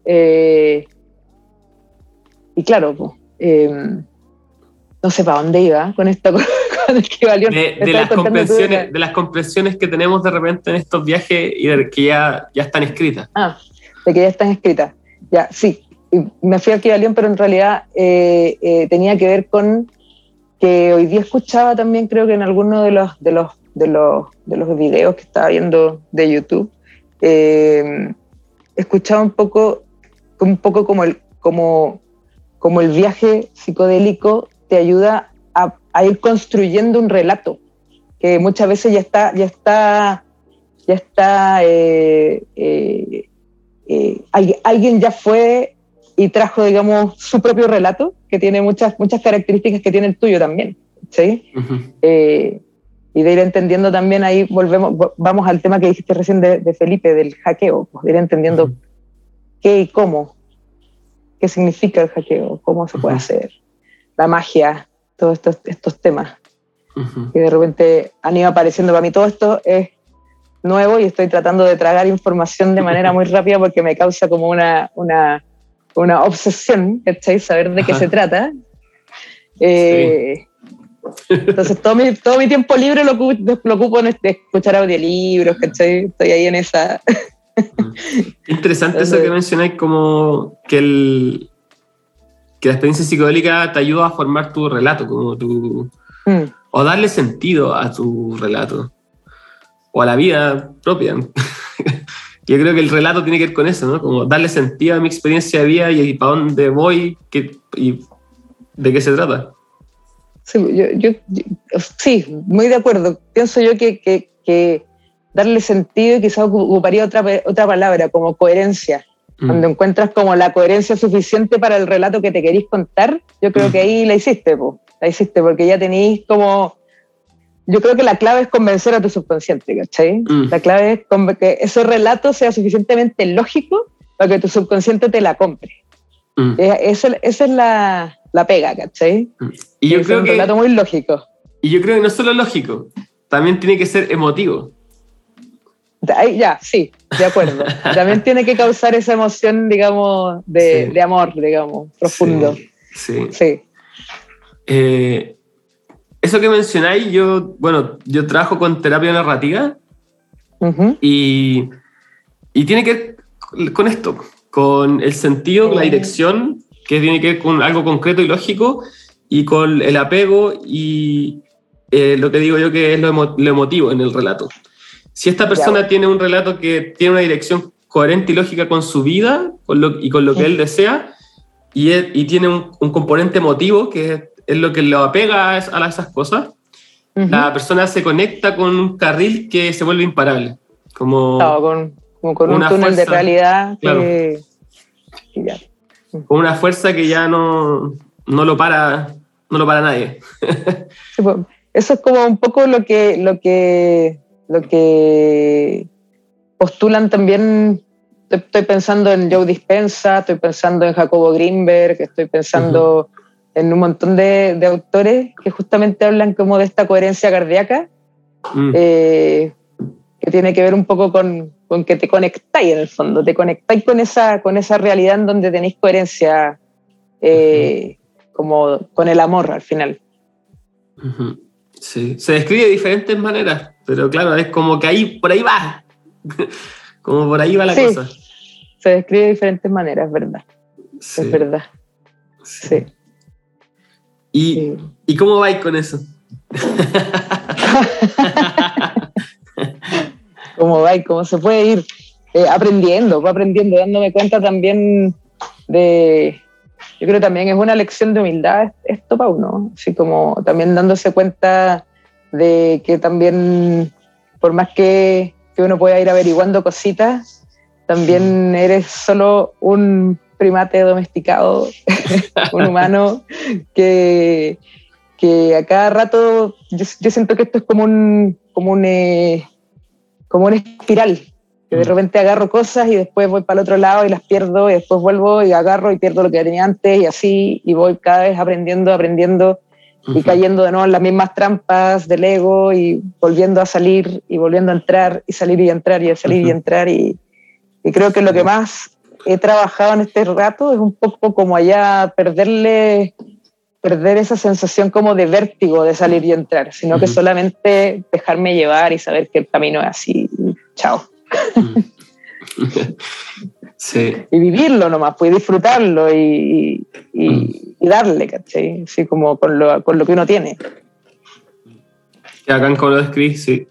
Y claro, pues, no sé para dónde iba con esta cosa. De las comprensiones que tenemos de repente en estos viajes y de que ya están escritas. Ah, de que ya están escritas. Ya, sí. Me fui a Kybalion, pero en realidad tenía que ver con que hoy día escuchaba también, creo que en alguno de los videos que estaba viendo de YouTube, escuchaba un poco como el viaje psicodélico te ayuda a ir construyendo un relato que muchas veces ya está alguien ya fue y trajo, digamos, su propio relato, que tiene muchas características que tiene el tuyo también, ¿sí? Uh-huh. Y de ir entendiendo también, ahí vamos al tema que dijiste recién de Felipe, del hackeo, pues de ir entendiendo uh-huh. qué y cómo, qué significa el hackeo, cómo se uh-huh. puede hacer, la magia, todos estos temas. Uh-huh. Y de repente han ido apareciendo, para mí todo esto es nuevo y estoy tratando de tragar información de manera muy rápida porque me causa como una obsesión, ¿cachai? Saber de qué se trata. Sí. Entonces todo mi tiempo libre lo ocupo en escuchar audiolibros, ¿cachai? Estoy ahí en esa. Interesante. Entonces, eso que mencionáis, como que la experiencia psicodélica te ayuda a formar tu relato, como o darle sentido a tu relato, o a la vida propia. Yo creo que el relato tiene que ver con eso, ¿no? Como darle sentido a mi experiencia de vida y para dónde voy y de qué se trata. Sí, sí, muy de acuerdo. Pienso yo que darle sentido, quizás ocuparía otra palabra, como coherencia. Cuando encuentras como la coherencia suficiente para el relato que te querís contar, yo creo que ahí la hiciste, porque ya tenéis como... Yo creo que la clave es convencer a tu subconsciente, ¿cachai? La clave es que ese relato sea suficientemente lógico para que tu subconsciente te la compre. Esa es la pega, ¿cachai? Y yo creo que es un relato muy lógico. Y yo creo que no solo lógico, también tiene que ser emotivo. Ya, sí, de acuerdo. También tiene que causar esa emoción, digamos, de amor, digamos, profundo. Sí. Eso que mencionáis, yo trabajo con terapia narrativa uh-huh. y tiene que ver con esto, con el sentido, con la dirección, que tiene que ver con algo concreto y lógico, y con el apego y lo que digo yo que es lo emotivo en el relato. Si esta persona tiene un relato que tiene una dirección coherente y lógica con su vida con lo que él desea, y tiene un componente emotivo que es lo que lo apega a esas cosas, uh-huh. la persona se conecta con un carril que se vuelve imparable. Como con un túnel fuerza, de realidad. Claro, con una fuerza que ya no, no lo para nadie. Sí, pues, eso es como un poco lo que postulan también. Estoy pensando en Joe Dispenza, estoy pensando en Jacobo Grinberg, estoy pensando en un montón de autores que justamente hablan como de esta coherencia cardíaca, que tiene que ver un poco con que te conectáis, en el fondo, te conectáis con esa realidad en donde tenéis coherencia, como con el amor al final. Uh-huh. Sí. Se describe de diferentes maneras, pero claro, es como que ahí, por ahí va. Como por ahí va la cosa. Se describe de diferentes maneras, ¿verdad? Sí. Es verdad. Sí. ¿Y cómo vais con eso? ¿Cómo vais? ¿Cómo se puede ir? Aprendiendo, dándome cuenta también de... Yo creo que también es una lección de humildad esto para uno. Así como también dándose cuenta de que también, por más que uno pueda ir averiguando cositas, también eres solo un primate domesticado, un humano que a cada rato, yo siento que esto es como un espiral, que de repente agarro cosas y después voy para el otro lado y las pierdo, y después vuelvo y agarro y pierdo lo que tenía antes, y así, y voy cada vez aprendiendo, y cayendo de nuevo en las mismas trampas del ego, y volviendo a salir y volviendo a entrar y salir y entrar y salir y entrar, y creo que lo que más he trabajado en este rato es un poco como allá perder esa sensación como de vértigo de salir y entrar, sino que solamente dejarme llevar y saber que el camino es así, chao. Sí. Y vivirlo nomás, pues, disfrutarlo y darle, ¿cachai? Así como con lo que uno tiene. Que acá en Colo Escris, sí.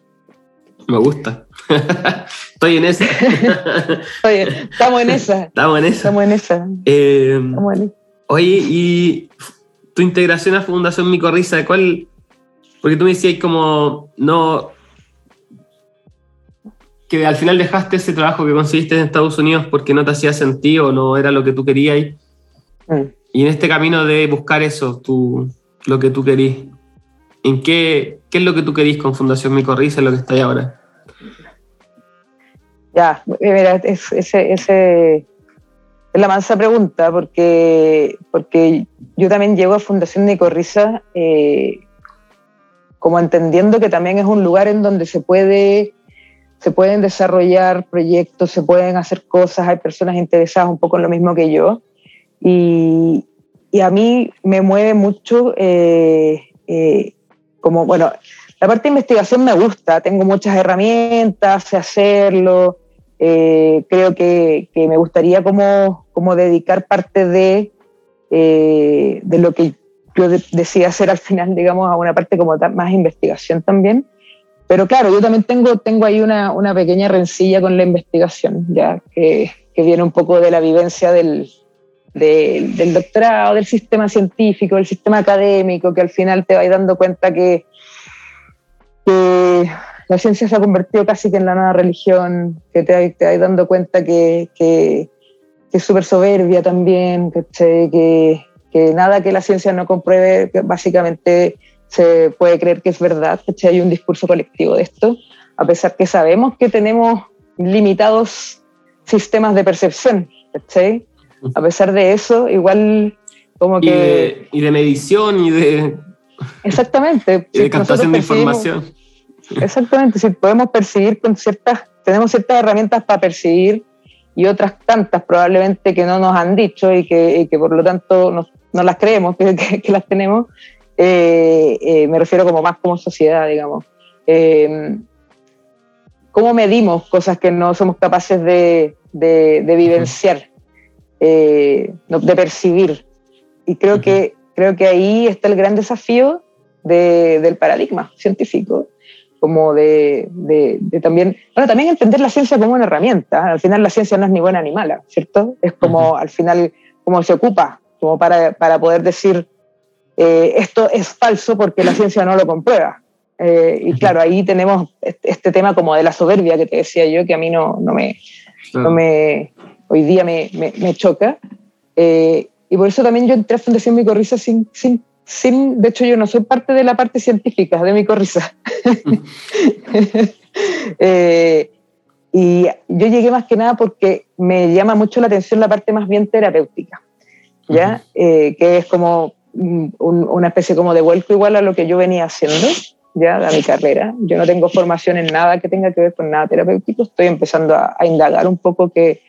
Me gusta. Estoy en esa. Estamos en esa. Oye, y tu integración a Fundación Micorriza, ¿cuál? Porque tú me decías como no... que al final dejaste ese trabajo que conseguiste en Estados Unidos porque no te hacía sentido, no era lo que tú querías, y en este camino de buscar eso, lo que tú querís, ¿en qué es lo que tú querís con Fundación Micorriza, en lo que está ahí ahora? Ya, mira, es la mansa pregunta, porque yo también llego a Fundación Micorriza como entendiendo que también es un lugar en donde se pueden desarrollar proyectos, se pueden hacer cosas, hay personas interesadas un poco en lo mismo que yo, y a mí me mueve mucho, como, bueno, la parte de investigación me gusta, tengo muchas herramientas, sé hacerlo, creo que me gustaría como dedicar parte de lo que yo decidí hacer al final, digamos, a una parte como más investigación también. Pero claro, yo también tengo ahí una pequeña rencilla con la investigación, ya que viene un poco de la vivencia del doctorado, del sistema científico, del sistema académico, que al final te vas dando cuenta que la ciencia se ha convertido casi que en la nueva religión, que te vas dando cuenta que es súper soberbia también, que nada que la ciencia no compruebe, que básicamente... se puede creer que es verdad, ¿che? Hay un discurso colectivo de esto, a pesar que sabemos que tenemos limitados sistemas de percepción, ¿che? A pesar de eso, igual como que... Y de medición y de... Exactamente. Y de captación de información. Exactamente, si podemos percibir tenemos ciertas herramientas para percibir y otras tantas probablemente que no nos han dicho y que por lo tanto no las creemos que las tenemos. Me refiero como más como sociedad, digamos, cómo medimos cosas que no somos capaces de vivenciar, de percibir, y creo que ahí está el gran desafío del paradigma científico, como de también, bueno, también entender la ciencia como una herramienta. Al final la ciencia no es ni buena ni mala, ¿cierto? Es como al final como se ocupa, como para poder decir esto es falso porque la ciencia no lo comprueba, y claro, ahí tenemos este tema como de la soberbia que te decía yo, que a mí no me hoy día me choca, Y por eso también yo entré a Fundación Micorriza sin... De hecho, yo no soy parte de la parte científica de Micorriza. Y yo llegué más que nada porque me llama mucho la atención la parte más bien terapéutica, ¿ya? Que es como una especie como de vuelco igual a lo que yo venía haciendo, ¿ya? A mi carrera. Yo no tengo formación en nada que tenga que ver con nada terapéutico. Estoy empezando a indagar un poco qué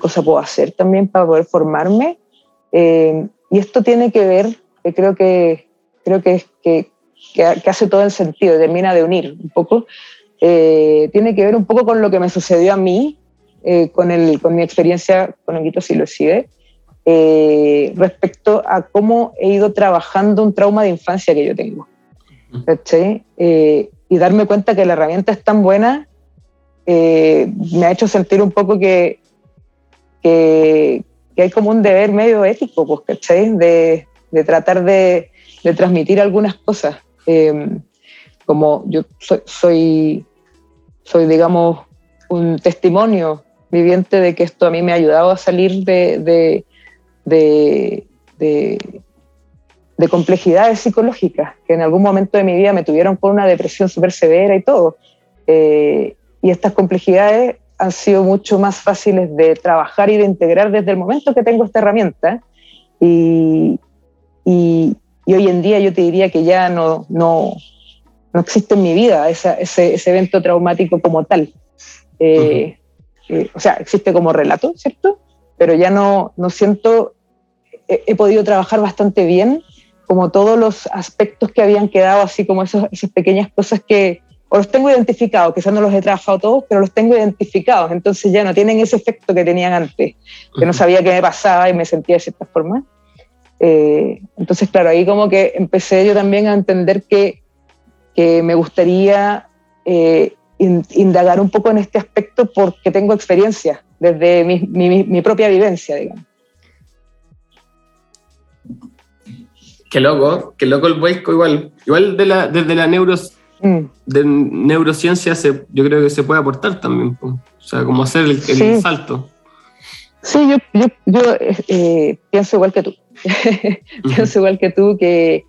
cosa puedo hacer también para poder formarme. Y esto tiene que ver, creo que hace todo el sentido, termina de unir un poco, tiene que ver un poco con lo que me sucedió a mí, con mi experiencia con honguitos y LSD, respecto a cómo he ido trabajando un trauma de infancia que yo tengo. ¿Cachai? Y darme cuenta que la herramienta es tan buena, me ha hecho sentir un poco que hay como un deber medio ético, pues, ¿cachai? De tratar de transmitir algunas cosas. Como yo soy, digamos, un testimonio viviente de que esto a mí me ha ayudado a salir de complejidades psicológicas que en algún momento de mi vida me tuvieron con una depresión súper severa y todo. Y estas complejidades han sido mucho más fáciles de trabajar y de integrar desde el momento que tengo esta herramienta. Y hoy en día yo te diría que ya no existe en mi vida ese evento traumático como tal. O sea, existe como relato, ¿cierto? Pero ya no siento... He podido trabajar bastante bien como todos los aspectos que habían quedado, así como esas pequeñas cosas que... O los tengo identificados, quizás no los he trabajado todos, pero los tengo identificados, entonces ya no tienen ese efecto que tenían antes, que no sabía qué me pasaba y me sentía de cierta forma. Entonces, claro, ahí como que empecé yo también a entender que me gustaría indagar un poco en este aspecto porque tengo experiencia desde mi propia vivencia, digamos. Qué loco el vuelco igual. Igual desde la neurociencia yo creo que se puede aportar también, o sea, como hacer el salto. Sí, yo pienso igual que tú. Pienso igual que tú que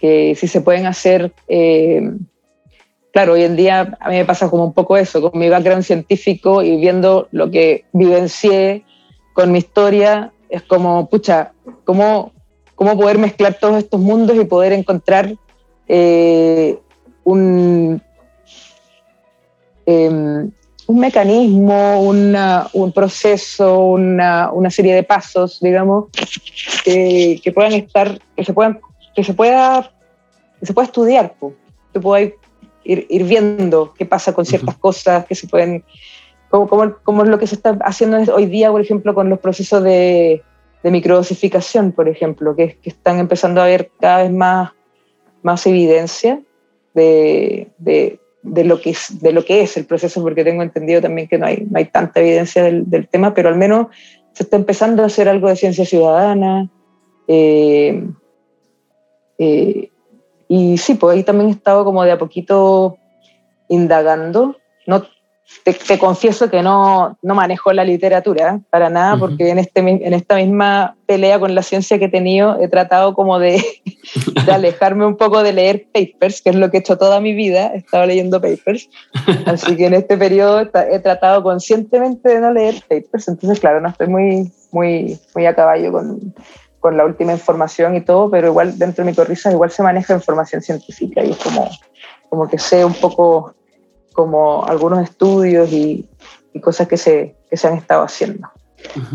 si se pueden hacer, claro, hoy en día a mí me pasa como un poco eso, con mi background científico y viendo lo que vivencié con mi historia, es como, pucha, ¿cómo poder mezclar todos estos mundos y poder encontrar un mecanismo, un proceso, una serie de pasos, digamos, que puedan estar, que se pueda estudiar, pues. Que pueda ir viendo qué pasa con ciertas cosas, que se pueden, como es lo que se está haciendo hoy día, por ejemplo, con los procesos de microdosificación, por ejemplo, que están empezando a haber cada vez más evidencia de lo que es el proceso, porque tengo entendido también que no hay tanta evidencia del tema, pero al menos se está empezando a hacer algo de ciencia ciudadana, y sí, pues ahí también he estado como de a poquito indagando. No, te confieso que no manejo la literatura para nada, porque en esta misma pelea con la ciencia que he tenido, he tratado como de alejarme un poco de leer papers, que es lo que he hecho toda mi vida, he estado leyendo papers, así que en este periodo he tratado conscientemente de no leer papers, entonces claro, no estoy muy a caballo con la última información y todo, pero igual dentro de Micorriza igual se maneja información científica y es como que sé un poco... como algunos estudios y cosas que se han estado haciendo.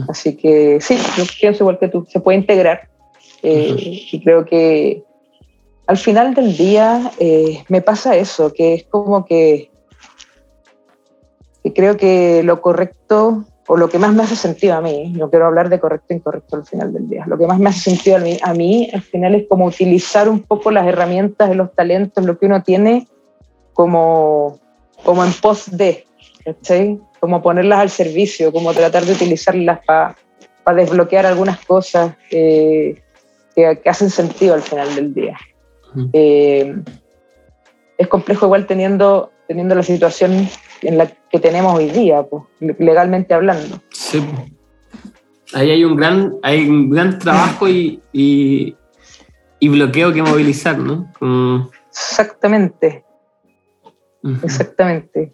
Así que sí, yo pienso igual que tú, se puede integrar, y creo que al final del día me pasa eso, que es como que creo que lo correcto, o lo que más me hace sentido a mí, no quiero hablar de correcto e incorrecto al final del día, lo que más me hace sentido a mí al final es como utilizar un poco las herramientas, los talentos, lo que uno tiene como en pos de, ¿cachai? Como ponerlas al servicio, como tratar de utilizarlas para desbloquear algunas cosas que hacen sentido al final del día. Es complejo igual teniendo la situación en la que tenemos hoy día, pues, legalmente hablando. Sí. Ahí hay un gran trabajo y bloqueo que movilizar, ¿no? Como... Exactamente. Uh-huh. Exactamente.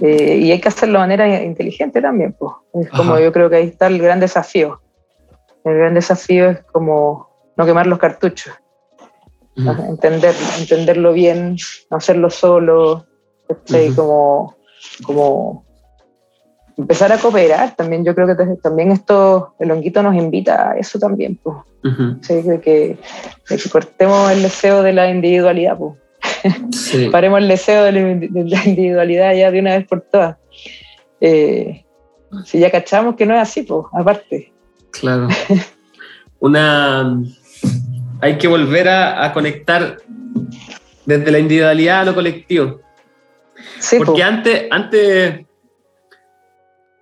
Y hay que hacerlo de manera inteligente también, pues. Es como, yo creo que ahí está el gran desafío. El gran desafío es como no quemar los cartuchos. Uh-huh. Entenderlo bien, no hacerlo solo, uh-huh. como empezar a cooperar también. Yo creo que también esto, el honguito nos invita a eso también, pues. Uh-huh. Sí, de que cortemos el deseo de la individualidad, pues. Sí. Paremos el deseo de la individualidad ya de una vez por todas. Si ya cachamos que no es así, pues, aparte. Claro. Hay que volver a conectar desde la individualidad a lo colectivo. Sí, porque antes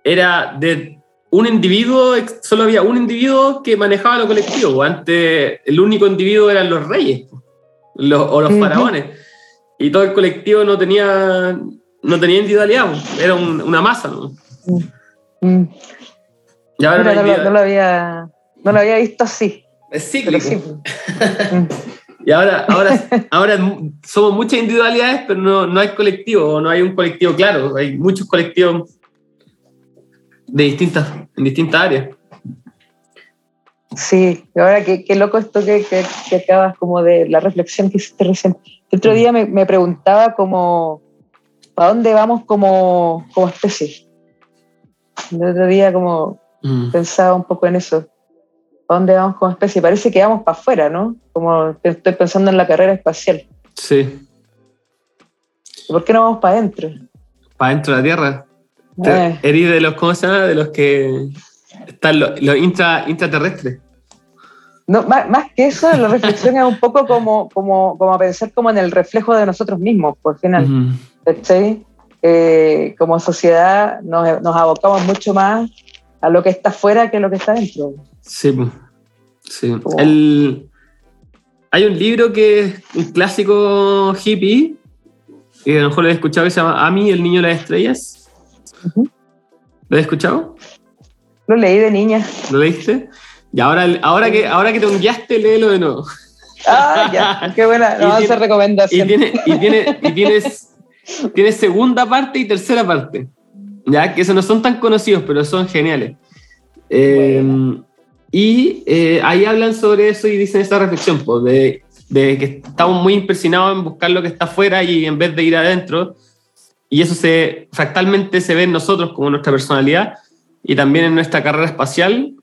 era de un individuo, solo había un individuo que manejaba lo colectivo. Antes el único individuo eran los reyes o los faraones. Uh-huh. Y todo el colectivo no tenía individualidad, era una masa, ¿no? Uh-huh. Ya ahora no lo había visto así. Es cíclico. Sí. Y ahora somos muchas individualidades, pero no hay colectivo, o no hay un colectivo claro. Hay muchos colectivos en distintas áreas. Sí, y ahora qué loco esto que acabas, como de la reflexión que hiciste recién. El otro día me preguntaba como ¿para dónde vamos como especie? El otro día pensaba un poco en eso. ¿A dónde vamos como especie? Parece que vamos para afuera, ¿no? Como estoy pensando en la carrera espacial. Sí. ¿Por qué no vamos para adentro? Para adentro de la Tierra. Eres de los, ¿cómo se llama? De los que están los intraterrestres. No, más que eso, la reflexión es un poco como pensar como en el reflejo de nosotros mismos, por final. Uh-huh. ¿Sí? Como sociedad nos abocamos mucho más a lo que está afuera que lo que está dentro. Sí, sí. Oh. Hay un libro que es un clásico hippie, y a lo mejor lo he escuchado, que se llama Ami, el niño de las estrellas. Uh-huh. ¿Lo he escuchado? Lo leí de niña. ¿Lo leíste? Y ahora que te hongueaste, léelo de nuevo. Ah, ya, qué buena, nos hace recomendación. Tiene segunda parte y tercera parte. Ya, que esos no son tan conocidos, pero son geniales. Bueno. Y ahí hablan sobre eso y dicen esa reflexión, pues, de que estamos muy impresionados en buscar lo que está afuera y en vez de ir adentro, y eso fractalmente se ve en nosotros como nuestra personalidad y también en nuestra carrera espacial.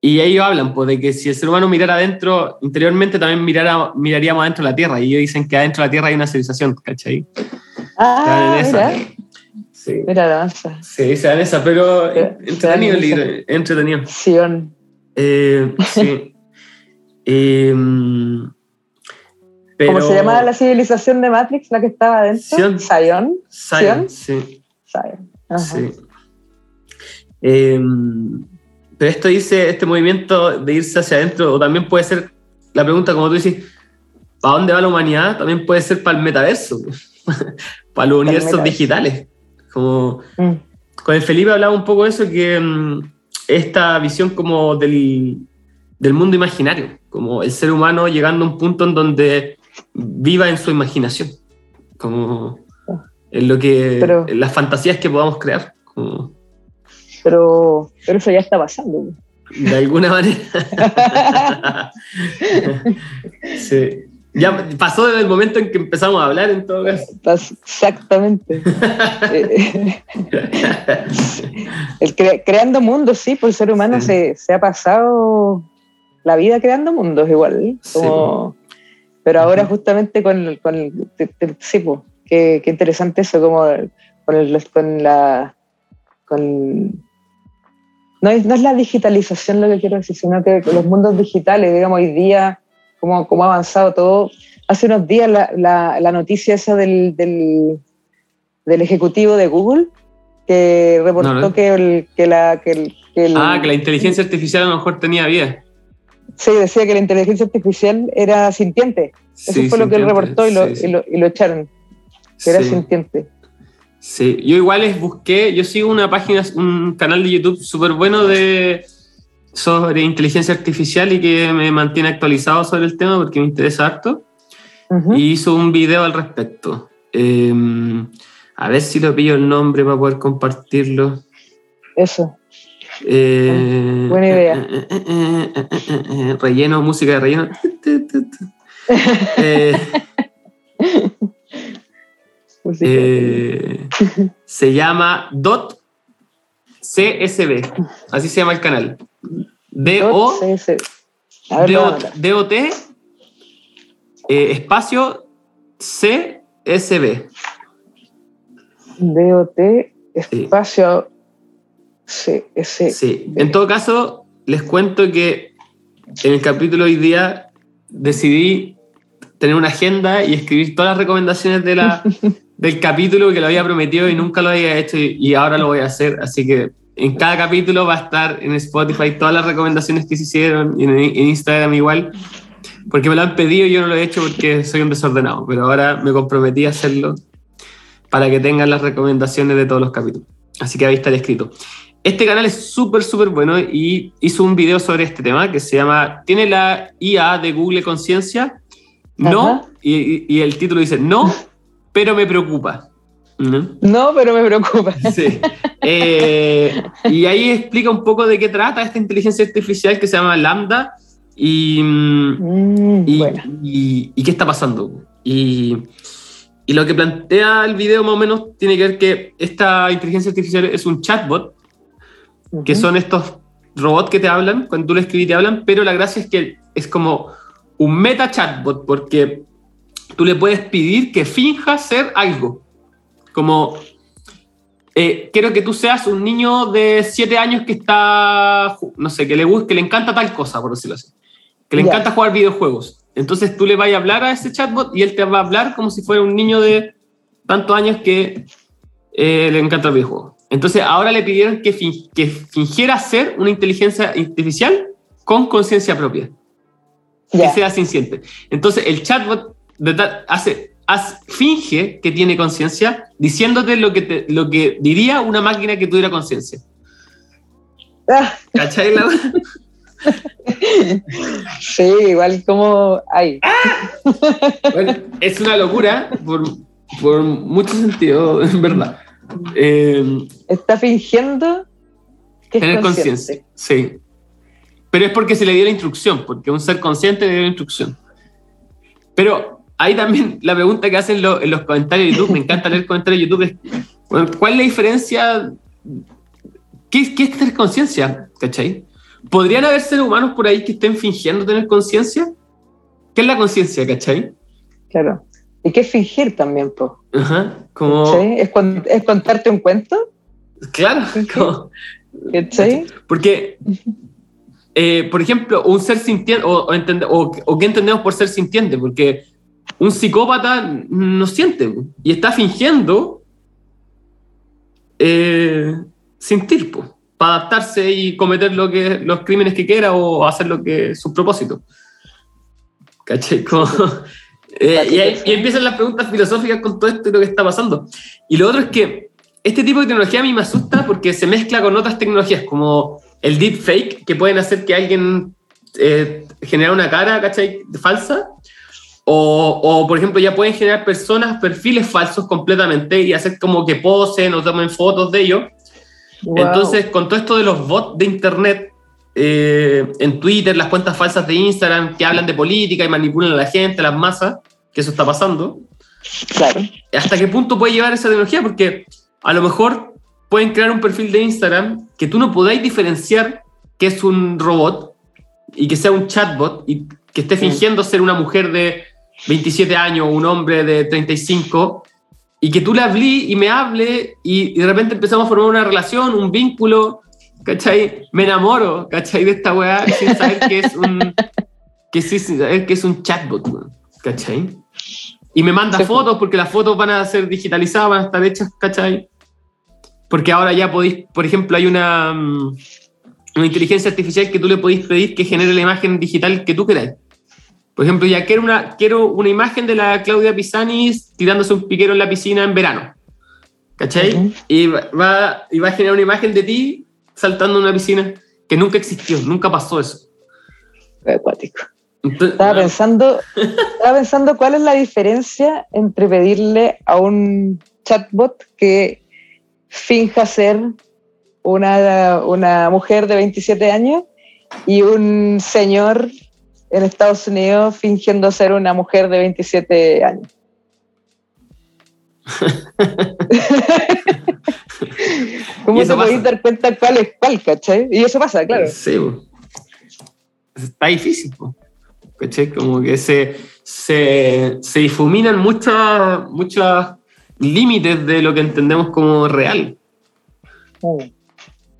Y ellos hablan, pues, de que si el ser humano mirara adentro interiormente, también miraríamos adentro de la Tierra, y ellos dicen que adentro de la Tierra hay una civilización, ¿cachai? Ah, mira. Sí. Mira la masa. Sí, se dan esa, pero entretenido el libro, entretenido. Sion. Sí. Pero, ¿cómo se llamaba la civilización de Matrix, la que estaba adentro? Sion. Sí. Sion. Ajá. Sí. Pero esto dice, este movimiento de irse hacia adentro, o también puede ser la pregunta, como tú dices, ¿para dónde va la humanidad? También puede ser para el metaverso, para los universos digitales. Como, con el Felipe hablaba un poco de eso, que esta visión como del mundo imaginario, como el ser humano llegando a un punto en donde viva en su imaginación, como en lo que, pero, en las fantasías que podamos crear, como, pero eso ya está pasando de alguna manera. Sí. Ya pasó desde el momento en que empezamos a hablar, en todo caso. Exactamente. Creando mundos, sí, por el ser humano, sí. se ha pasado la vida creando mundos igual, ¿eh? Como, sí, pero ahora, ajá, justamente con el sí, pues, qué interesante eso, como con no es la digitalización lo que quiero decir, sino que con los mundos digitales, digamos, hoy día cómo ha avanzado todo. Hace unos días la noticia esa del ejecutivo de Google, que reportó que la inteligencia artificial a lo mejor tenía vida. Sí, decía que la inteligencia artificial era sintiente. Eso fue lo que él reportó, y lo echaron. Que era sintiente. Sí, yo igual les busqué, yo sigo una página, un canal de YouTube súper bueno sobre inteligencia artificial y que me mantiene actualizado sobre el tema porque me interesa harto. Uh-huh. Y hizo un video al respecto. A ver si lo pillo el nombre para poder compartirlo. Eso. Buena idea. Relleno, música de relleno. Se llama dot csb, así se llama el canal. DOT espacio csb. DOT espacio csb. Sí. En todo caso, les cuento que en el capítulo hoy día decidí tener una agenda y escribir todas las recomendaciones de del capítulo, que lo había prometido y nunca lo había hecho, y ahora lo voy a hacer. Así que en cada capítulo va a estar en Spotify todas las recomendaciones que se hicieron, y en Instagram igual, porque me lo han pedido y yo no lo he hecho porque soy un desordenado, pero ahora me comprometí a hacerlo para que tengan las recomendaciones de todos los capítulos. Así que ahí está el escrito. Este canal es súper, súper bueno y hizo un video sobre este tema que se llama ¿Tiene la IA de Google conciencia? No, y el título dice no, pero me preocupa. ¿No? No, pero me preocupa. Sí. Y ahí explica un poco de qué trata esta inteligencia artificial que se llama Lambda y qué está pasando. Y lo que plantea el video más o menos tiene que ver que esta inteligencia artificial es un chatbot, uh-huh, que son estos robots que te hablan, cuando tú le escribes te hablan, pero la gracia es que es como un meta chatbot, porque tú le puedes pedir que finja ser algo. Como, quiero que tú seas un niño de 7 años que está, no sé, que le encanta tal cosa, por decirlo así. Que le encanta jugar videojuegos. Entonces tú le vas a hablar a ese chatbot y él te va a hablar como si fuera un niño de tantos años que le encanta el videojuego. Entonces ahora le pidieron que fingiera ser una inteligencia artificial con conciencia propia. Yeah. Que sea sintiente. Entonces el chatbot finge que tiene conciencia diciéndote lo que diría una máquina que tuviera conciencia. ¿Cachai? Sí, igual como ahí. Bueno, es una locura por mucho sentido, en verdad. Está fingiendo que tener conciencia. Sí. Pero es porque se le dio la instrucción, porque un ser consciente le dio la instrucción. Pero ahí también la pregunta que hacen en los comentarios de YouTube, me encanta leer comentarios de YouTube, es, bueno, ¿cuál es la diferencia? ¿Qué es tener conciencia? ¿Cachai? ¿Podrían haber seres humanos por ahí que estén fingiendo tener conciencia? ¿Qué es la conciencia? ¿Cachai? Claro. ¿Y qué es fingir también, po? Ajá. Como... ¿Es contarte un cuento? Claro. Como... ¿Cachai? Porque... por ejemplo, un ser sintiente, o qué entendemos por ser sintiente, porque un psicópata no siente y está fingiendo sentir, pues, para adaptarse y cometer los crímenes que quiera o hacer lo que es su propósito. ¿Cachai? Y empiezan las preguntas filosóficas con todo esto y lo que está pasando. Y lo otro es que este tipo de tecnología a mí me asusta porque se mezcla con otras tecnologías como el deepfake, que pueden hacer que alguien genere una cara, ¿cachai?, falsa, o por ejemplo ya pueden generar personas, perfiles falsos completamente y hacer como que posen o tomen fotos de ellos. Wow. Entonces con todo esto de los bots de internet, en Twitter, las cuentas falsas de Instagram que hablan de política y manipulan a la gente, a las masas, que eso está pasando. Claro. ¿Hasta qué punto puede llevar esa tecnología? Porque a lo mejor pueden crear un perfil de Instagram que tú no podáis diferenciar que es un robot y que sea un chatbot y que esté fingiendo ser una mujer de 27 años o un hombre de 35 y que tú le hablí y me hable y de repente empezamos a formar una relación, un vínculo, ¿cachai? Me enamoro, ¿cachai?, de esta weá sin saber que es un chatbot, ¿cachai? Y me manda fotos porque las fotos van a ser digitalizadas, van a estar hechas, ¿cachai? Porque ahora ya podéis, por ejemplo, hay una inteligencia artificial que tú le podéis pedir que genere la imagen digital que tú queráis. Por ejemplo, ya quiero una imagen de la Claudia Pisani tirándose un piquero en la piscina en verano. ¿Cachai? Uh-huh. Y va a generar una imagen de ti saltando en una piscina que nunca existió, nunca pasó eso. Acuático. Estaba pensando cuál es la diferencia entre pedirle a un chatbot que finja ser una mujer de 27 años y un señor en Estados Unidos fingiendo ser una mujer de 27 años. ¿Cómo te podéis dar cuenta cuál es cuál, cachai? Y eso pasa, claro. Sí, bo. Está difícil, bo. ¿Cachai? Como que se difuminan muchos límites de lo que entendemos como real.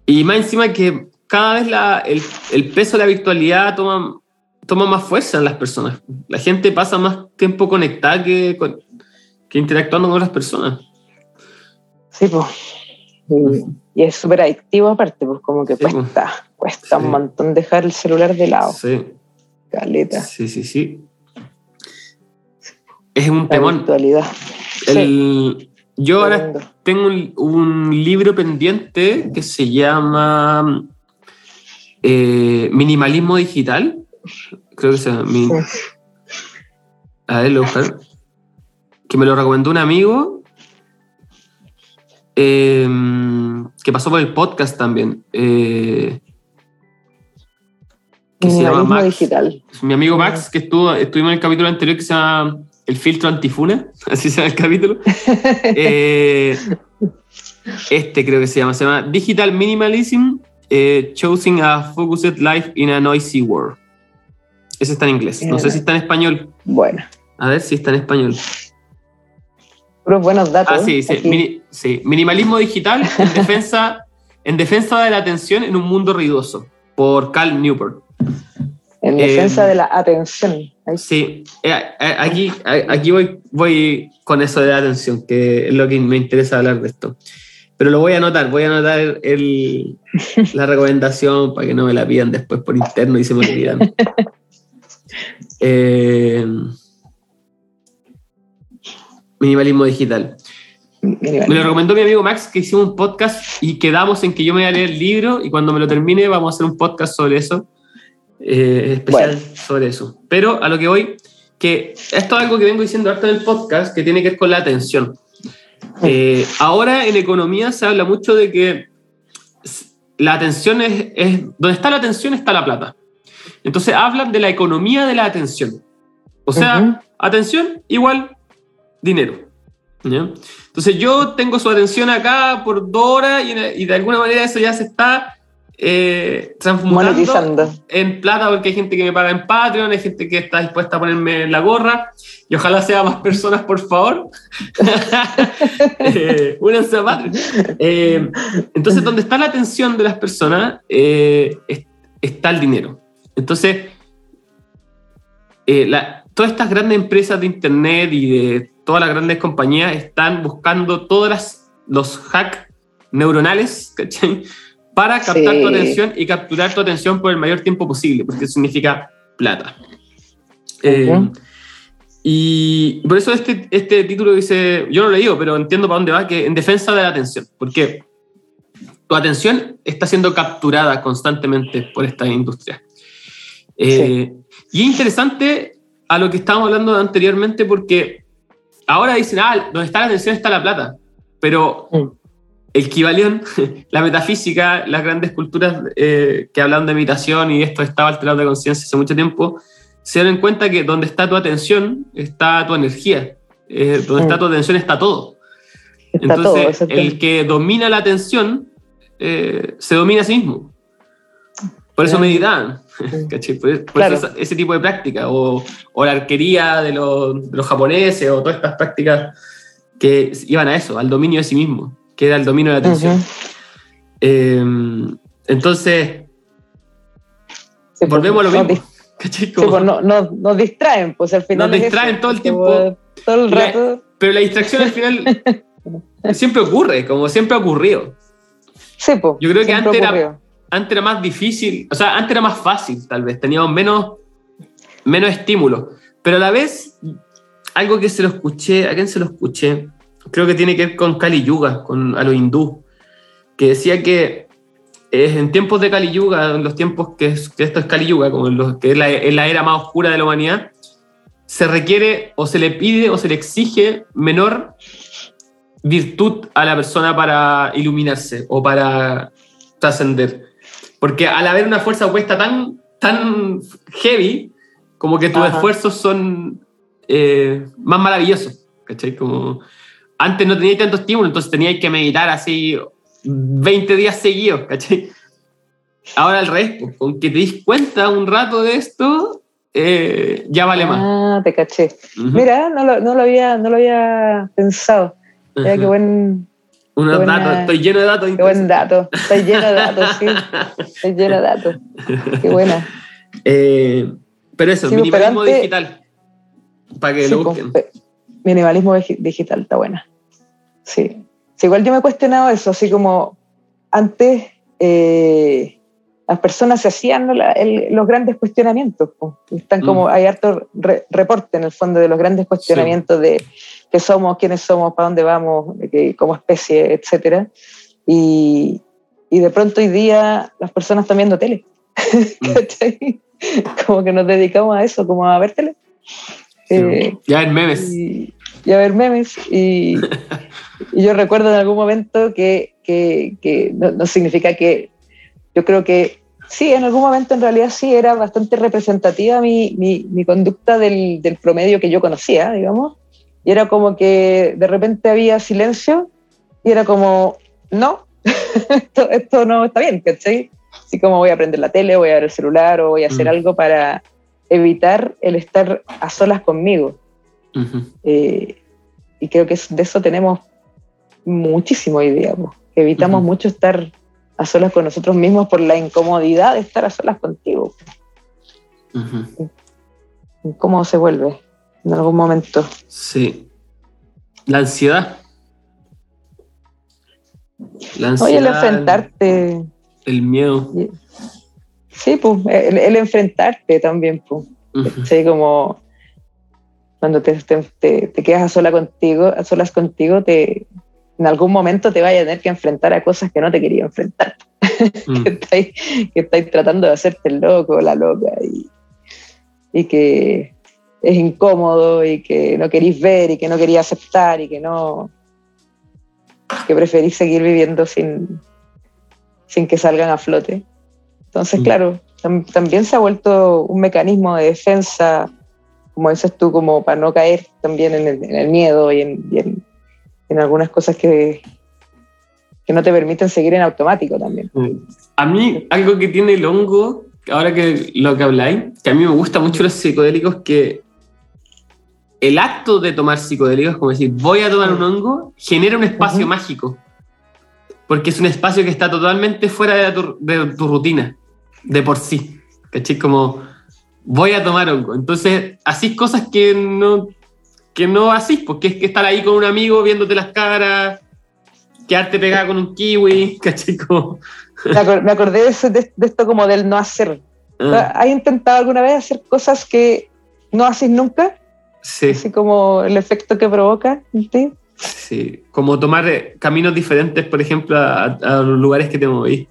Y más encima que cada vez el peso de la virtualidad toma más fuerza en las personas. La gente pasa más tiempo conectada que interactuando con otras personas. Sí, pues. Y es súper adictivo aparte, pues como que sí, cuesta un montón dejar el celular de lado. Sí. Caleta. Sí. Es un temón. Virtualidad. Yo ahora tengo un libro pendiente que se llama Minimalismo Digital. Creo que se llama. A ver, lo buscar. Que me lo recomendó un amigo que pasó por el podcast también. Que se llama Max. Digital. Mi amigo Max, que estuvimos en el capítulo anterior que se llama El filtro antifuna, así se llama el capítulo. Creo que se llama Digital Minimalism, Choosing a Focused Life in a Noisy World. Ese está en inglés, no sé si está en español. Bueno. A ver si está en español. Pero buenos datos. Ah, sí. Minimalismo digital en defensa de la atención en un mundo ruidoso, por Cal Newport. En defensa de la atención. Sí, aquí voy con eso de la atención, que es lo que me interesa hablar de esto. Pero lo voy a anotar la recomendación para que no me la pidan después por interno y se me olvidan. Minimalismo digital. Me lo recomendó mi amigo Max, que hicimos un podcast y quedamos en que yo me voy a leer el libro y cuando me lo termine vamos a hacer un podcast sobre eso. Especial sobre eso. Pero a lo que voy, que esto es algo que vengo diciendo harto en el podcast, que tiene que ver con la atención. Ahora en economía se habla mucho de que la atención es donde está la atención está la plata. Entonces hablan de la economía de la atención. O sea, atención igual dinero. ¿Ya? Entonces yo tengo su atención acá por 2 horas y de alguna manera eso ya se está transformando en plata, porque hay gente que me paga en Patreon, hay gente que está dispuesta a ponerme la gorra y ojalá sea más personas, por favor. Únanse a Patreon. Entonces donde está la atención de las personas está el dinero. Entonces todas estas grandes empresas de internet y de todas las grandes compañías están buscando todos los hacks neuronales, ¿cachai?, para captar tu atención y capturar tu atención por el mayor tiempo posible, porque significa plata. Y por eso este título dice, yo no lo digo, pero entiendo para dónde va, que en defensa de la atención, porque tu atención está siendo capturada constantemente por esta industria. Y es interesante a lo que estábamos hablando anteriormente, porque ahora dicen, donde está la atención está la plata, pero... El Kybalion, la metafísica, las grandes culturas que hablan de meditación y esto estaba alterado de conciencia hace mucho tiempo, se dan cuenta que donde está tu atención está tu energía, donde está tu atención está todo. Entonces, todo, el que domina la atención se domina a sí mismo. Por eso meditaban, por eso ese tipo de práctica, o la arquería de los japoneses, o todas estas prácticas que iban a eso, al dominio de sí mismo, que era el dominio de la atención. Entonces, sí, volvemos a lo mismo. Sí, pues nos distraen, pues al final. Nos distraen todo el tiempo. Todo el rato. Pero la distracción al final siempre ocurre, como siempre ha ocurrido. Sí, pues. Yo creo que antes era más difícil, o sea, antes era más fácil, tal vez. Teníamos menos estímulo. Pero a la vez, algo que se lo escuché, ¿a quién se lo escuché? creo que tiene que ver con Kali Yuga, con a lo hindú, que decía que en tiempos de Kali Yuga, en los tiempos que esto es Kali Yuga, como en los, que es la era más oscura de la humanidad, se requiere o se le pide o se le exige menor virtud a la persona para iluminarse o para trascender. Porque al haber una fuerza opuesta tan, tan heavy, como que tus esfuerzos son más maravillosos, ¿cachai? Como antes no teníais tanto estímulo, entonces teníais que meditar así 20 días seguidos, ¿cachai? Ahora al revés, pues, con que te des cuenta un rato de esto, ya vale más. Ah, te caché. Uh-huh. Mira, no lo había pensado. Mira, uh-huh. Qué buen dato, estoy lleno de datos. Qué buen dato, estoy lleno de datos, sí. Estoy lleno de datos. Qué buena. Pero eso, sí, minimalismo digital. Para que sí, lo busquen. Minimalismo digital, está buena. Sí. Sí, igual yo me he cuestionado eso, así como antes las personas se hacían los grandes cuestionamientos, pues. Están como, hay harto reporte en el fondo de los grandes cuestionamientos, sí, de qué somos, quiénes somos, para dónde vamos, como especie, etc. Y de pronto hoy día las personas están viendo tele, ¿cachai? Como que nos dedicamos a eso, como a ver tele. Sí. Ya en memes. Y a ver memes. Y yo recuerdo en algún momento que no significa que... Yo creo que sí, en algún momento en realidad sí era bastante representativa mi conducta del promedio que yo conocía, digamos. Y era como que de repente había silencio y era como, no, esto no está bien, ¿cachai? Así como voy a prender la tele, voy a ver el celular o voy a hacer algo para evitar el estar a solas conmigo. Uh-huh. Y creo que de eso tenemos muchísimo hoy día, pues, que evitamos mucho estar a solas con nosotros mismos por la incomodidad de estar a solas contigo. Uh-huh. ¿Cómo se vuelve en algún momento? Sí. La ansiedad. Oye, el enfrentarte. El miedo. Sí, pues, el enfrentarte también, pues. Uh-huh. Sí, como cuando te quedas a solas contigo, en algún momento te vaya a tener que enfrentar a cosas que no te quería enfrentar. que estáis tratando de hacerte el loco, la loca, y que es incómodo y que no querís ver y que no querías aceptar y que preferís seguir viviendo sin que salgan a flote. Entonces, claro, también se ha vuelto un mecanismo de defensa, como dices tú, como para no caer también en el miedo y en algunas cosas que no te permiten seguir en automático también. A mí, algo que tiene el hongo, ahora que lo que habláis, que a mí me gusta mucho los psicodélicos, que el acto de tomar psicodélicos, como decir, voy a tomar un hongo, genera un espacio mágico, porque es un espacio que está totalmente fuera de tu rutina, de por sí, ¿cachai? Como, voy a tomar hongo, entonces, así cosas que no así, porque es que estar ahí con un amigo viéndote las caras, quedarte pegada con un kiwi, ¿cachai? Como... Me acordé de esto como del no hacer. ¿Has intentado alguna vez hacer cosas que no haces nunca? Sí. Así como el efecto que provoca en ti. Sí, como tomar caminos diferentes, por ejemplo, a los lugares que te moví.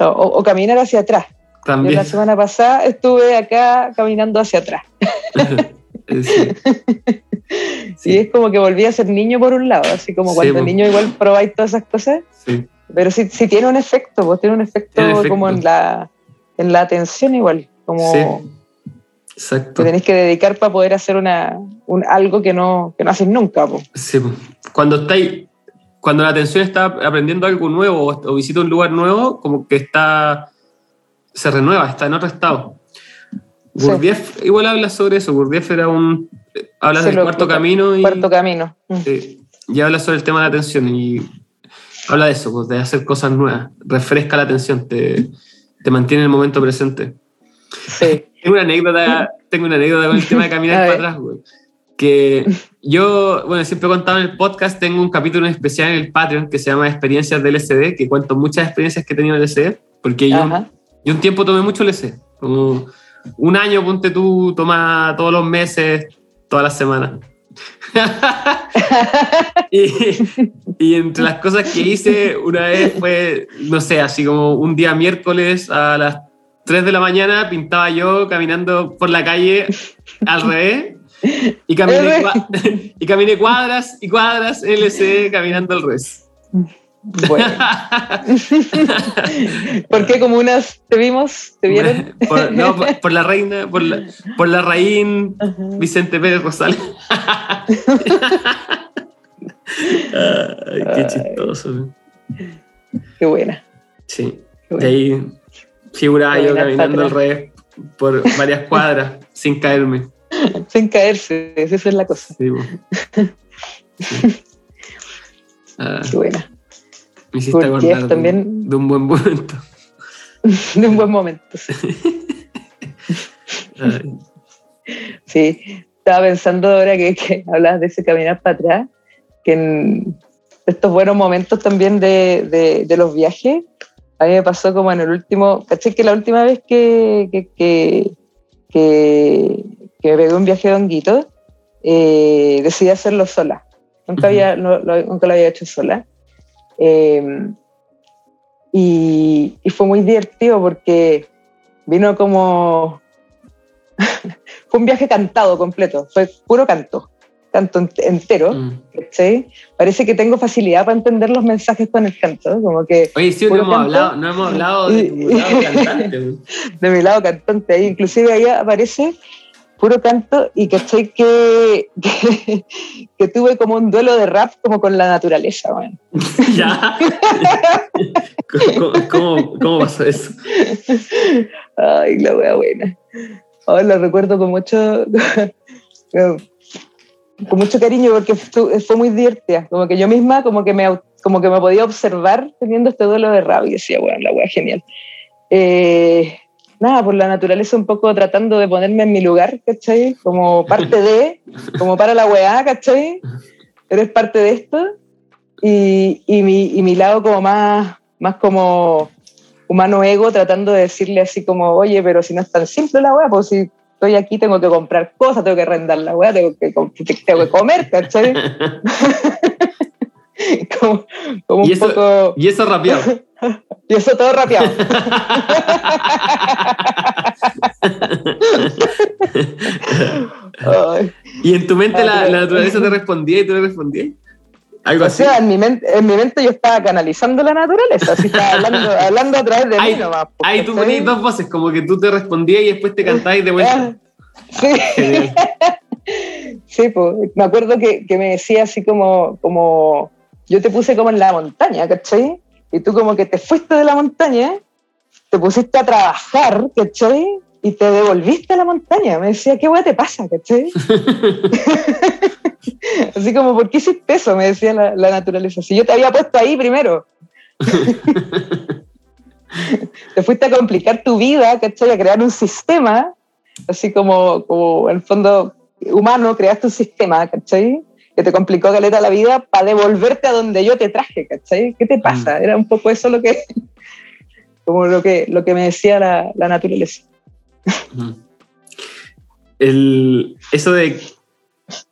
O caminar hacia atrás. También. Yo la semana pasada estuve acá caminando hacia atrás. Sí. Sí. Y es como que volví a ser niño por un lado, así como cuando niño igual probáis todas esas cosas, pero sí tiene un efecto, pues tiene un efecto como en la atención igual, como que tenés que dedicar para poder hacer algo que no haces nunca, pues. Sí. Cuando la atención está aprendiendo algo nuevo o visita un lugar nuevo, como que se renueva, está en otro estado. Gurdjieff igual habla sobre eso. Gurdjieff era habla del cuarto camino. Cuarto camino. Sí, y habla sobre el tema de la atención y habla de eso, pues, de hacer cosas nuevas. Refresca la atención, te mantiene en el momento presente. Sí. Tengo una anécdota con el tema de caminar para atrás, güey. Que yo, bueno, siempre he contado en el podcast, tengo un capítulo especial en el Patreon que se llama Experiencias del LSD, que cuento muchas experiencias que he tenido en el LSD, porque yo un tiempo tomé mucho LSD, como... Un año, ponte tú, toma todos los meses, todas las semanas. Y entre las cosas que hice una vez fue, no sé, así como un día miércoles a las 3 de la mañana pintaba yo caminando por la calle al revés y caminé cuadras y cuadras LSD caminando al revés. Bueno. ¿Por qué comunas te vimos? ¿Te vieron? Por la Reina, por la Raín, uh-huh. Vicente Pérez Rosales. Ay, qué chistoso. Qué buena. Sí, qué buena. De ahí figuraba yo caminando al revés por varias cuadras sin caerme. Sin caerse, esa es la cosa. Sí, bueno. Sí. Qué buena. Me hiciste acordar de un buen momento. De un buen momento, sí. Sí, estaba pensando ahora que hablabas de ese caminar para atrás, que en estos buenos momentos también de los viajes, a mí me pasó como en el último, caché que la última vez que me pegué un viaje de honguitos, decidí hacerlo sola. Nunca lo había hecho sola. Y fue muy divertido porque vino como fue un viaje cantado completo, fue puro canto entero, ¿sí? Parece que tengo facilidad para entender los mensajes con el canto, como que oye, sí, no hemos hablado de tu lado cantante, de mi lado cantante, ahí, inclusive ahí aparece puro canto. Y ¿cachai? Que tuve como un duelo de rap como con la naturaleza, man. ¿Ya? ¿Cómo pasó eso? Ay, la wea buena. Ahora lo recuerdo con mucho cariño porque fue muy divertida. Como que yo misma como que me podía observar teniendo este duelo de rap y decía, bueno, la wea genial. Nada, por la naturaleza un poco tratando de ponerme en mi lugar, ¿cachai? Como parte de, como para la weá, ¿cachai? Eres parte de esto. Y mi lado como más como humano ego tratando de decirle así como, oye, pero si no es tan simple la weá, pues si estoy aquí tengo que comprar cosas, tengo que arrendar la weá, tengo que comer, ¿cachai? como ¿y eso, un poco... Y eso rapeado. Y eso todo rapeado. Y en tu mente la naturaleza te respondía y tú le respondías. ¿Algo así? O sea, en mi mente yo estaba canalizando la naturaleza, así estaba hablando a través de mí nomás. Ahí tú ponías dos voces, como que tú te respondías y después te cantabas y te vuelta. Sí. Sí, pues me acuerdo que me decía así como yo te puse como en la montaña, ¿cachai? Y tú como que te fuiste de la montaña, te pusiste a trabajar, ¿cachai? Y te devolviste a la montaña. Me decía, ¿qué hueá te pasa, cachai? Así como, ¿por qué hiciste eso? Me decía la naturaleza. Si yo te había puesto ahí primero. Te fuiste a complicar tu vida, ¿cachai? A crear un sistema, así como en el fondo humano, creaste un sistema, ¿cachai? Que te complicó caleta la vida para devolverte a donde yo te traje, ¿cachai? ¿Qué te pasa? Era un poco eso lo que me decía la naturaleza. Eso de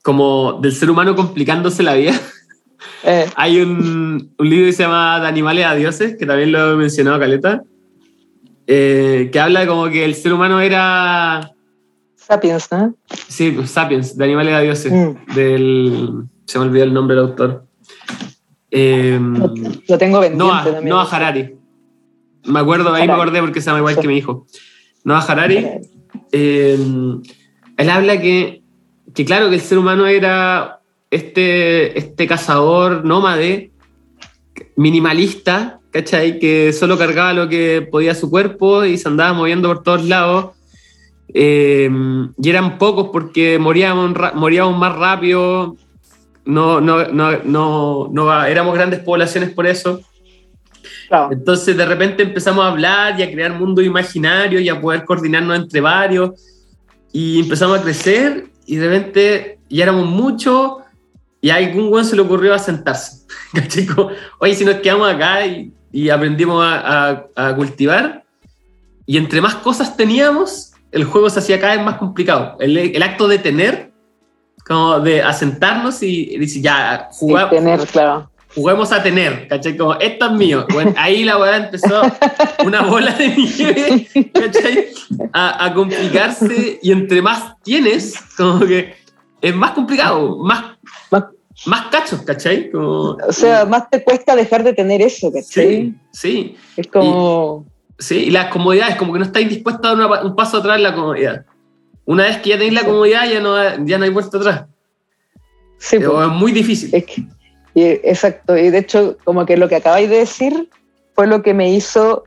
como del ser humano complicándose la vida. Hay un libro que se llama De animales a dioses, que también lo he mencionado caleta, que habla como que el ser humano era... Sapiens, ¿no? Sí, Sapiens, de animales a dioses. Se me olvidó el nombre del autor. Lo tengo pendiente también. Noah Harari. Me acuerdo, ahí me acordé porque se llama igual que mi hijo. Noah Harari. Él habla que claro, que el ser humano era este cazador nómade, minimalista, ¿cachai? Que solo cargaba lo que podía su cuerpo y se andaba moviendo por todos lados. Y eran pocos porque moríamos más rápido, no éramos grandes poblaciones por eso. Claro. Entonces de repente empezamos a hablar y a crear mundos imaginarios y a poder coordinarnos entre varios y empezamos a crecer y de repente ya éramos muchos y a algún weón se le ocurrió asentarse. Chico, oye, si nos quedamos acá y aprendimos a cultivar, y entre más cosas teníamos el juego se hacía cada vez más complicado. El acto de tener como de asentarnos y decir, ya, jugamos. Tener, claro. Juguemos a tener, ¿cachai? Como, esto es mío. Bueno, ahí la weá empezó una bola de nieve, ¿cachai? A complicarse, y entre más tienes, como que es más complicado, más cachos, ¿cachai? Como, o sea, más te cuesta dejar de tener eso, ¿cachai? Sí, sí. Es como... y las comodidades, como que no estáis dispuestos a dar un paso atrás en la comodidad. Una vez que ya tenéis la comodidad, ya no hay vuelta atrás. Sí, pero pues, es muy difícil. Es que... Exacto, y de hecho como que lo que acabáis de decir fue lo que me hizo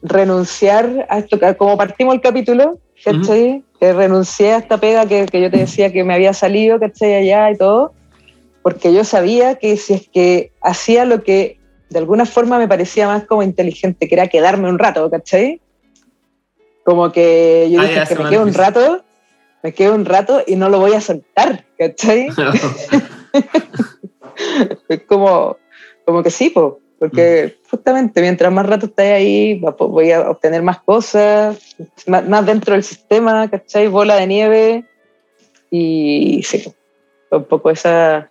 renunciar a esto, como partimos el capítulo, ¿cachai? Uh-huh. Que renuncié a esta pega que yo te decía que me había salido, ¿cachai? Allá y todo, porque yo sabía que si es que hacía lo que de alguna forma me parecía más como inteligente, que era quedarme un rato, ¿cachai? Como que yo dije, que me quedo un rato y no lo voy a soltar, ¿cachai? Es como que sí, po, porque justamente mientras más rato esté ahí, voy a obtener más cosas, más dentro del sistema, ¿cachai? Bola de nieve. Y sí, un poco esa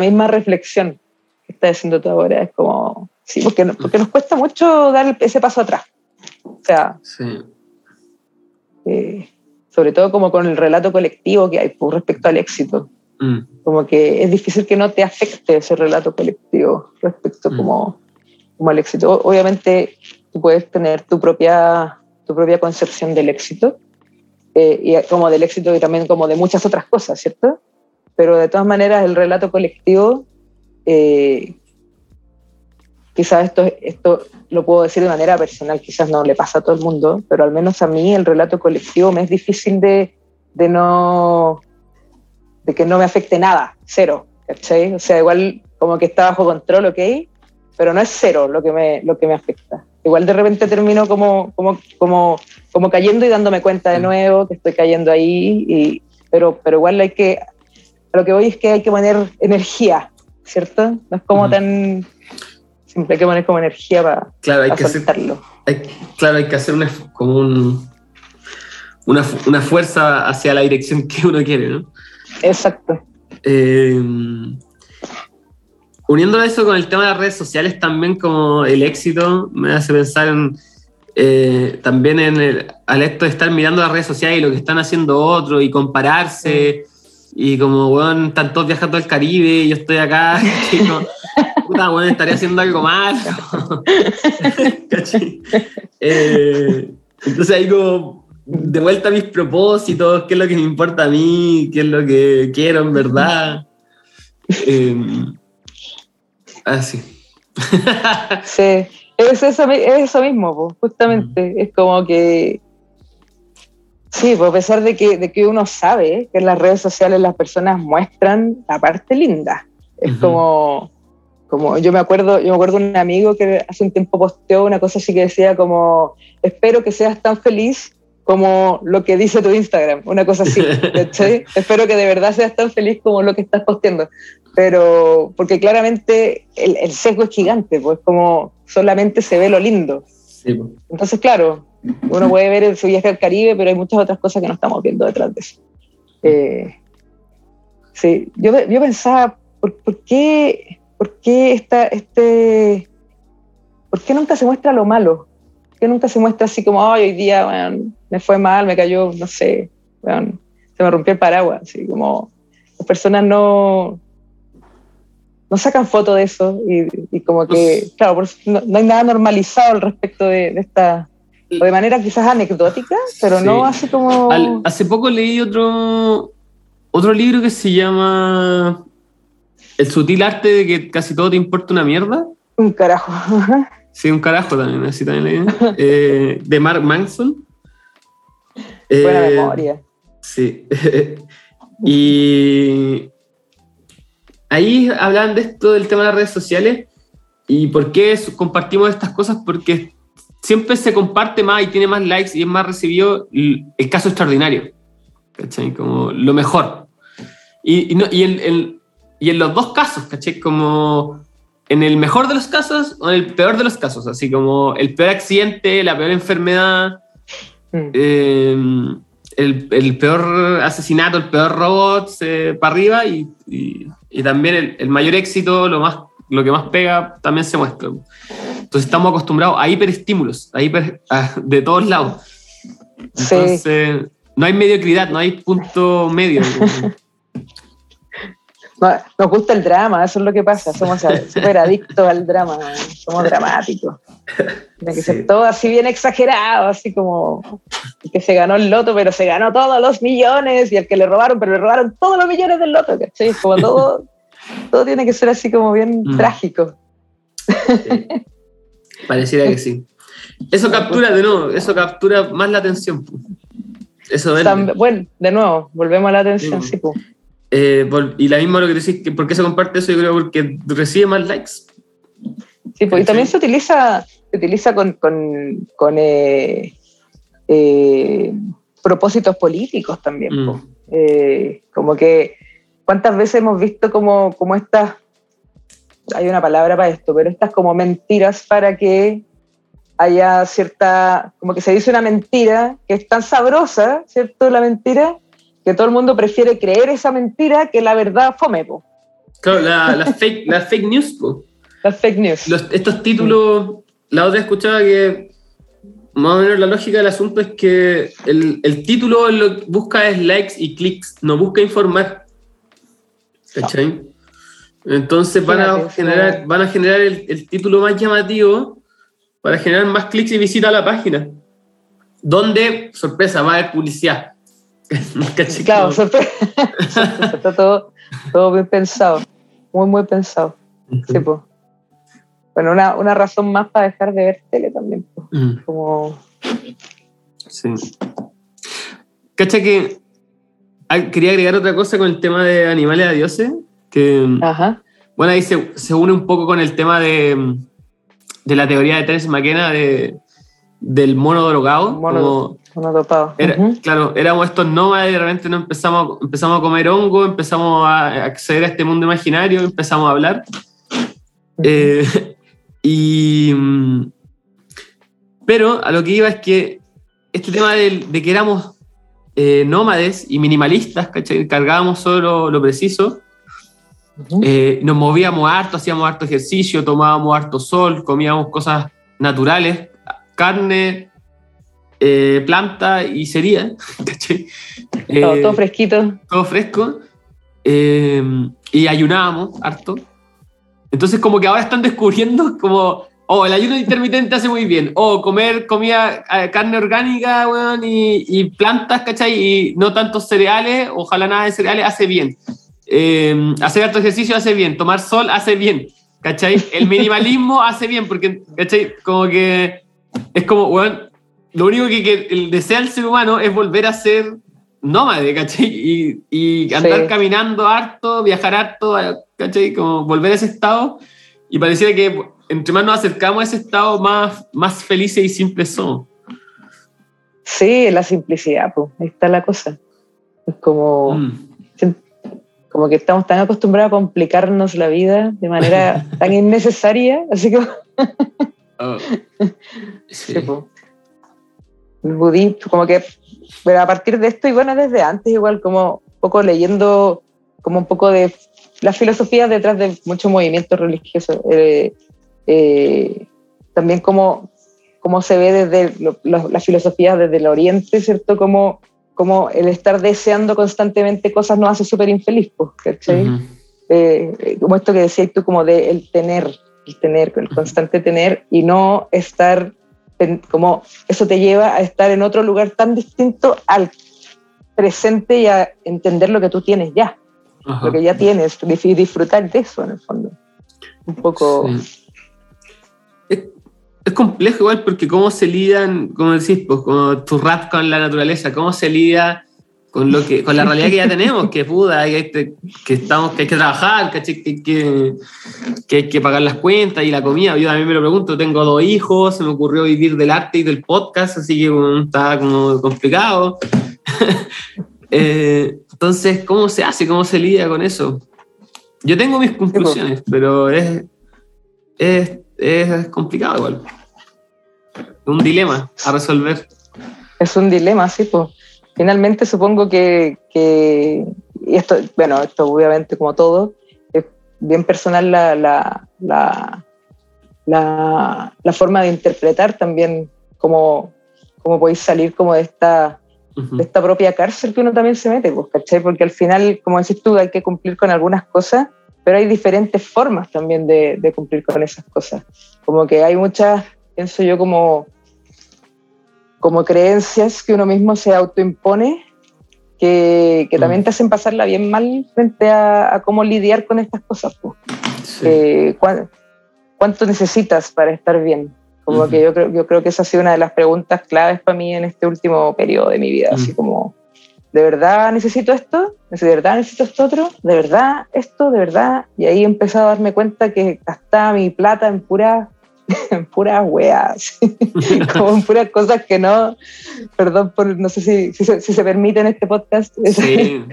misma reflexión que estás haciendo tú ahora, es como, sí, porque nos cuesta mucho dar ese paso atrás. O sea, sí. Sobre todo como con el relato colectivo que hay respecto al éxito. Como que es difícil que no te afecte ese relato colectivo respecto como al éxito. Obviamente tú puedes tener tu propia concepción del éxito, y como del éxito y también como de muchas otras cosas, ¿cierto? Pero de todas maneras el relato colectivo, quizás esto lo puedo decir de manera personal, quizás no le pasa a todo el mundo, pero al menos a mí el relato colectivo me es difícil de que no me afecte nada, cero, ¿cachai? O sea, igual como que está bajo control, ok, pero no es cero lo que me afecta. Igual de repente termino como cayendo y dándome cuenta de nuevo que estoy cayendo ahí, pero igual a lo que voy es que hay que poner energía, ¿cierto? No es como tan... Siempre hay que poner como energía para soltarlo. Hay que hacer una fuerza hacia la dirección que uno quiere, ¿no? Exacto. Uniéndolo a eso con el tema de las redes sociales, también como el éxito me hace pensar también en al esto de estar mirando las redes sociales y lo que están haciendo otros y compararse, y como, bueno, están todos viajando al Caribe, yo estoy acá, como, puta, bueno, estaré haciendo algo malo. Entonces ahí como... de vuelta a mis propósitos, qué es lo que me importa a mí, qué es lo que quiero en verdad. Así. Sí, es eso mismo, po, justamente. Es como que... Sí, po, a pesar de que uno sabe que en las redes sociales las personas muestran la parte linda. Es como yo me acuerdo un amigo que hace un tiempo posteó una cosa así que decía como, espero que seas tan feliz como lo que dice tu Instagram, una cosa así, ¿cachai? Espero que de verdad seas tan feliz como lo que estás posteando, pero porque claramente el sesgo es gigante, pues como solamente se ve lo lindo. Sí. Entonces, claro, uno puede ver su viaje al Caribe, pero hay muchas otras cosas que no estamos viendo detrás de eso. Sí, yo pensaba, ¿por qué nunca se muestra lo malo? Que nunca se muestra así como, ay, hoy día, bueno, me fue mal, me cayó, no sé, bueno, se me rompió el paraguas. Así como las personas no sacan foto de eso y como que, pues, claro, no hay nada normalizado al respecto de esta, o de manera quizás anecdótica, pero sí. No así como... Hace poco leí otro libro que se llama El sutil arte de que casi todo te importa una mierda. Un carajo. Sí, un carajo también, así también leí. De Mark Manson. Buena memoria. Sí. Y ahí hablaban de esto, del tema de las redes sociales, y por qué compartimos estas cosas, porque siempre se comparte más y tiene más likes y es más recibido el caso extraordinario, ¿cachai? Como lo mejor. Y en los dos casos, ¿cachai? Como... en el mejor de los casos o en el peor de los casos, así como el peor accidente, la peor enfermedad, el peor asesinato, el peor robot para arriba, y también el mayor éxito, lo que más pega, también se muestra. Entonces estamos acostumbrados a hiperestímulos, de todos lados. Entonces, sí. No hay mediocridad, no hay punto medio. Nos gusta el drama, eso es lo que pasa. Somos súper adictos al drama, ¿no? Somos dramáticos. Tiene que ser todo así bien exagerado, así como el que se ganó el loto, pero se ganó todos los millones, y el que le robaron, pero le robaron todos los millones del loto, ¿cachai? Como todo tiene que ser así como bien trágico. Sí. Pareciera que sí. Eso captura de nuevo, eso captura más la atención. Eso bueno, de nuevo, volvemos a la atención, sí, pues. Y la misma lo que decís, que ¿por qué se comparte eso? Yo creo porque recibe más likes. Sí, pues, y también se utiliza con propósitos políticos también. Pues. Como que, ¿cuántas veces hemos visto como estas, hay una palabra para esto, pero estas como mentiras para que haya cierta, como que se dice una mentira que es tan sabrosa, ¿cierto? La mentira, que todo el mundo prefiere creer esa mentira que la verdad fome, po. Claro, las fake news, po. Las fake news. Estos títulos, la otra escuchaba que más o menos la lógica del asunto es que el título lo que busca es likes y clics, no busca informar. ¿Cachai? No. Entonces van a generar el título más llamativo para generar más clics y visita a la página. Donde, sorpresa, va a haber publicidad. Claro, está todo bien pensado, muy pensado. Sí, pues. Bueno, una razón más para dejar de ver tele también, pues. Sí. Cacha que quería agregar otra cosa con el tema de animales a dioses, que ajá. Bueno, ahí se une un poco con el tema de la teoría de Terence McKenna del mono drogado. Claro, éramos estos nómadas y de repente empezamos a comer hongo, empezamos a acceder a este mundo imaginario, empezamos a hablar. Pero a lo que iba es que este tema de que éramos nómades y minimalistas, ¿cachai? Cargábamos solo lo preciso, nos movíamos harto, hacíamos harto ejercicio, tomábamos harto sol, comíamos cosas naturales, carne, planta y cería, ¿cachai? Todo fresquito. Todo fresco. Y ayunábamos harto. Entonces como que ahora están descubriendo como, el ayuno intermitente hace muy bien, comer comida, carne orgánica, weón, y plantas, ¿cachai? Y no tantos cereales, ojalá nada de cereales, hace bien. Hacer harto ejercicio hace bien, tomar sol hace bien, ¿cachai? El minimalismo hace bien, porque, ¿cachai? Como que es como, weón, lo único que desea el ser humano es volver a ser nómade, ¿cachai? Y andar caminando harto, viajar harto, ¿cachai? Como volver a ese estado. Y pareciera que entre más nos acercamos a ese estado, más felices y simples somos. Sí, la simplicidad, pues, ahí está la cosa. Es como, como que estamos tan acostumbrados a complicarnos la vida de manera tan innecesaria, así que... Sí, pues. Budismo, como que, pero a partir de esto, y bueno, desde antes igual, como un poco leyendo, como un poco de las filosofías detrás de muchos movimientos religiosos, también como se ve desde las filosofías desde el oriente, ¿cierto? Como el estar deseando constantemente cosas nos hace súper infeliz, ¿cachai? Como esto que decías tú, como de el tener, el constante tener, y no estar... como eso te lleva a estar en otro lugar tan distinto al presente y a entender lo que tú tienes ya. Ajá. Lo que ya tienes, y disfrutar de eso en el fondo un poco. Es complejo igual, porque cómo se lidan, como decís, pues, como tu rap con la naturaleza, cómo se lida con la realidad que ya tenemos, que puta, que hay que trabajar, que hay que pagar las cuentas y la comida. Yo también me lo pregunto, tengo 2 hijos, se me ocurrió vivir del arte y del podcast, así que está como complicado. Entonces, ¿cómo se hace? ¿Cómo se lidia con eso? Yo tengo mis conclusiones, pero es complicado igual. Es un dilema a resolver. Es un dilema, sí, pues. Finalmente supongo que esto, bueno, esto obviamente como todo, es bien personal la forma de interpretar también cómo podéis salir como de esta propia cárcel que uno también se mete, pues, ¿cachai? Porque al final, como decís tú, hay que cumplir con algunas cosas, pero hay diferentes formas también de cumplir con esas cosas. Como que hay muchas, pienso yo, como creencias que uno mismo se autoimpone, que también te hacen pasarla bien mal frente a cómo lidiar con estas cosas, pues. Sí. ¿Cuánto necesitas para estar bien? Como que yo creo que esa ha sido una de las preguntas claves para mí en este último periodo de mi vida. Así como, ¿de verdad necesito esto? ¿De verdad necesito esto otro? ¿De verdad esto? ¿De verdad? Y ahí he empezado a darme cuenta que gastaba mi plata en puras weas, como en puras cosas que no, perdón por, no sé si se permite en este podcast. Sí,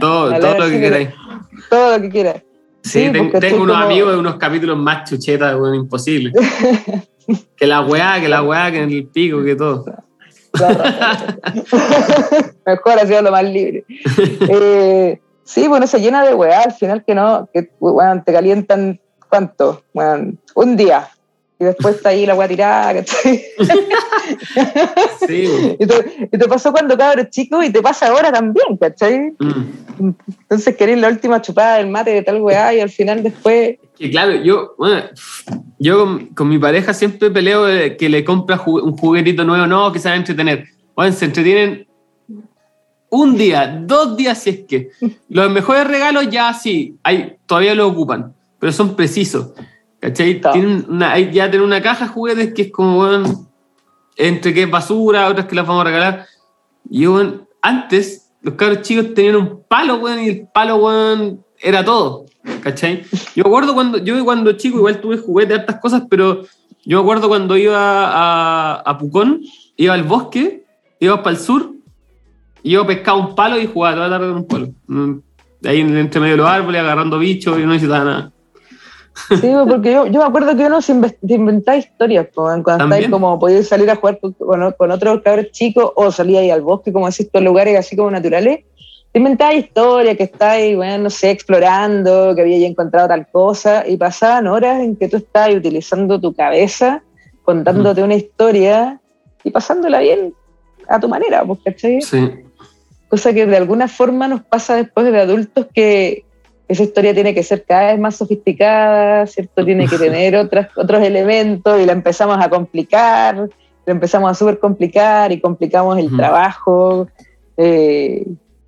todo lo que queráis. Todo lo que quieras. Sí, tengo unos amigos de unos capítulos más chuchetas, bueno, imposible. que la weá, que en el pico, que todo. Mejor ha sido lo más libre. Sí, bueno, se llena de weá al final que bueno, te calientan, ¿cuánto? Bueno, un día. Y después está ahí la weá tirada, ¿cachai? Sí. Y te pasó cuando cabros chicos y te pasa ahora también, ¿cachai? Entonces querés la última chupada del mate de tal weá y al final después... Que claro, yo con mi pareja siempre peleo de que le compra un juguetito nuevo, no, que se va a entretener. Bueno, se entretienen un día, 2 días si es que. Los mejores regalos ya sí, todavía los ocupan, pero son precisos. ¿Cachai? Ya tienen una caja de juguetes que es como, bueno, entre que es basura, otras que las vamos a regalar. Y bueno, antes los cabros chicos tenían un palo, bueno, y el palo, bueno, era todo. ¿Cachai? Yo me acuerdo cuando chico igual tuve juguetes, hartas cosas, pero yo me acuerdo cuando iba a Pucón, iba al bosque, iba para el sur, y yo pescaba un palo y jugaba toda la tarde con un palo. Ahí entre medio de los árboles, agarrando bichos, y no necesitaba nada. Sí, porque yo me acuerdo que uno se inventaba historias, ¿no? Cuando estáis como podías salir a jugar con otros cabros chicos o salías ahí al bosque, como decís, estos lugares así como naturales, te inventabas historias, que estáis, bueno, no sé, explorando, que habías encontrado tal cosa, y pasaban horas en que tú estabas utilizando tu cabeza, contándote una historia y pasándola bien a tu manera, ¿cachai? Sí. Cosa que de alguna forma nos pasa después de adultos, que esa historia tiene que ser cada vez más sofisticada, ¿cierto? Tiene que tener otros elementos, y la empezamos a complicar, la empezamos a súper complicar, y complicamos el trabajo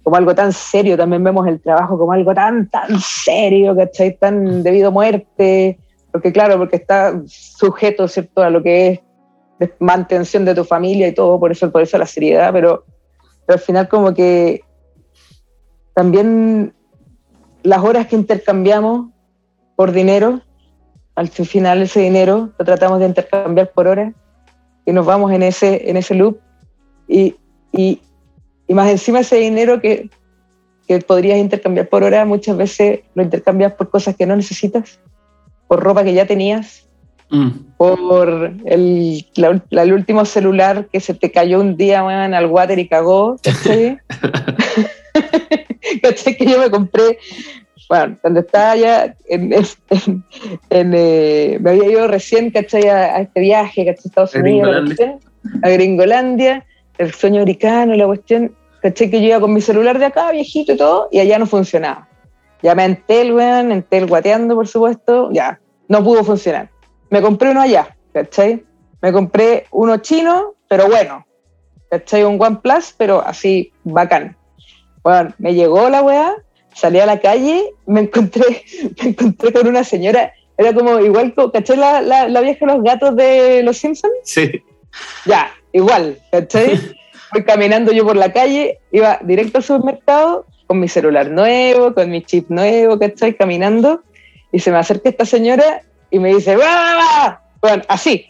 como algo tan serio. También vemos el trabajo como algo tan serio, ¿cachai? Tan debido a muerte, porque claro, porque está sujeto, ¿cierto?, a lo que es mantención de tu familia y todo, por eso la seriedad, pero al final como que también... las horas que intercambiamos por dinero, al final ese dinero lo tratamos de intercambiar por horas, y nos vamos en ese loop, y más encima ese dinero que podrías intercambiar por horas, muchas veces lo intercambias por cosas que no necesitas, por ropa que ya tenías, por el último celular que se te cayó un día, man, al water y cagó, ¿cachai? ¿Cachai? Que yo me compré, bueno, cuando estaba allá me había ido recién, ¿cachai?, a este viaje, ¿cachai?, a Estados Unidos, a Gringolandia, el sueño americano, la cuestión, ¿cachai?, que yo iba con mi celular de acá, viejito y todo, y allá no funcionaba. Llamé a Entel, weón, Entel guateando, por supuesto, ya, no pudo funcionar. Me compré uno allá, ¿cachai? Me compré uno chino, pero bueno, ¿cachai?, un OnePlus, pero así, bacán. Bueno, me llegó la weá, salí a la calle, me encontré con una señora, era como igual, ¿cachai?, la vieja de los gatos de los Simpsons. Sí. Ya, igual, ¿cachai? Voy caminando yo por la calle, iba directo al supermercado, con mi celular nuevo, con mi chip nuevo, ¿cachai?, caminando, y se me acerca esta señora y me dice, ¡guau! Bueno, así.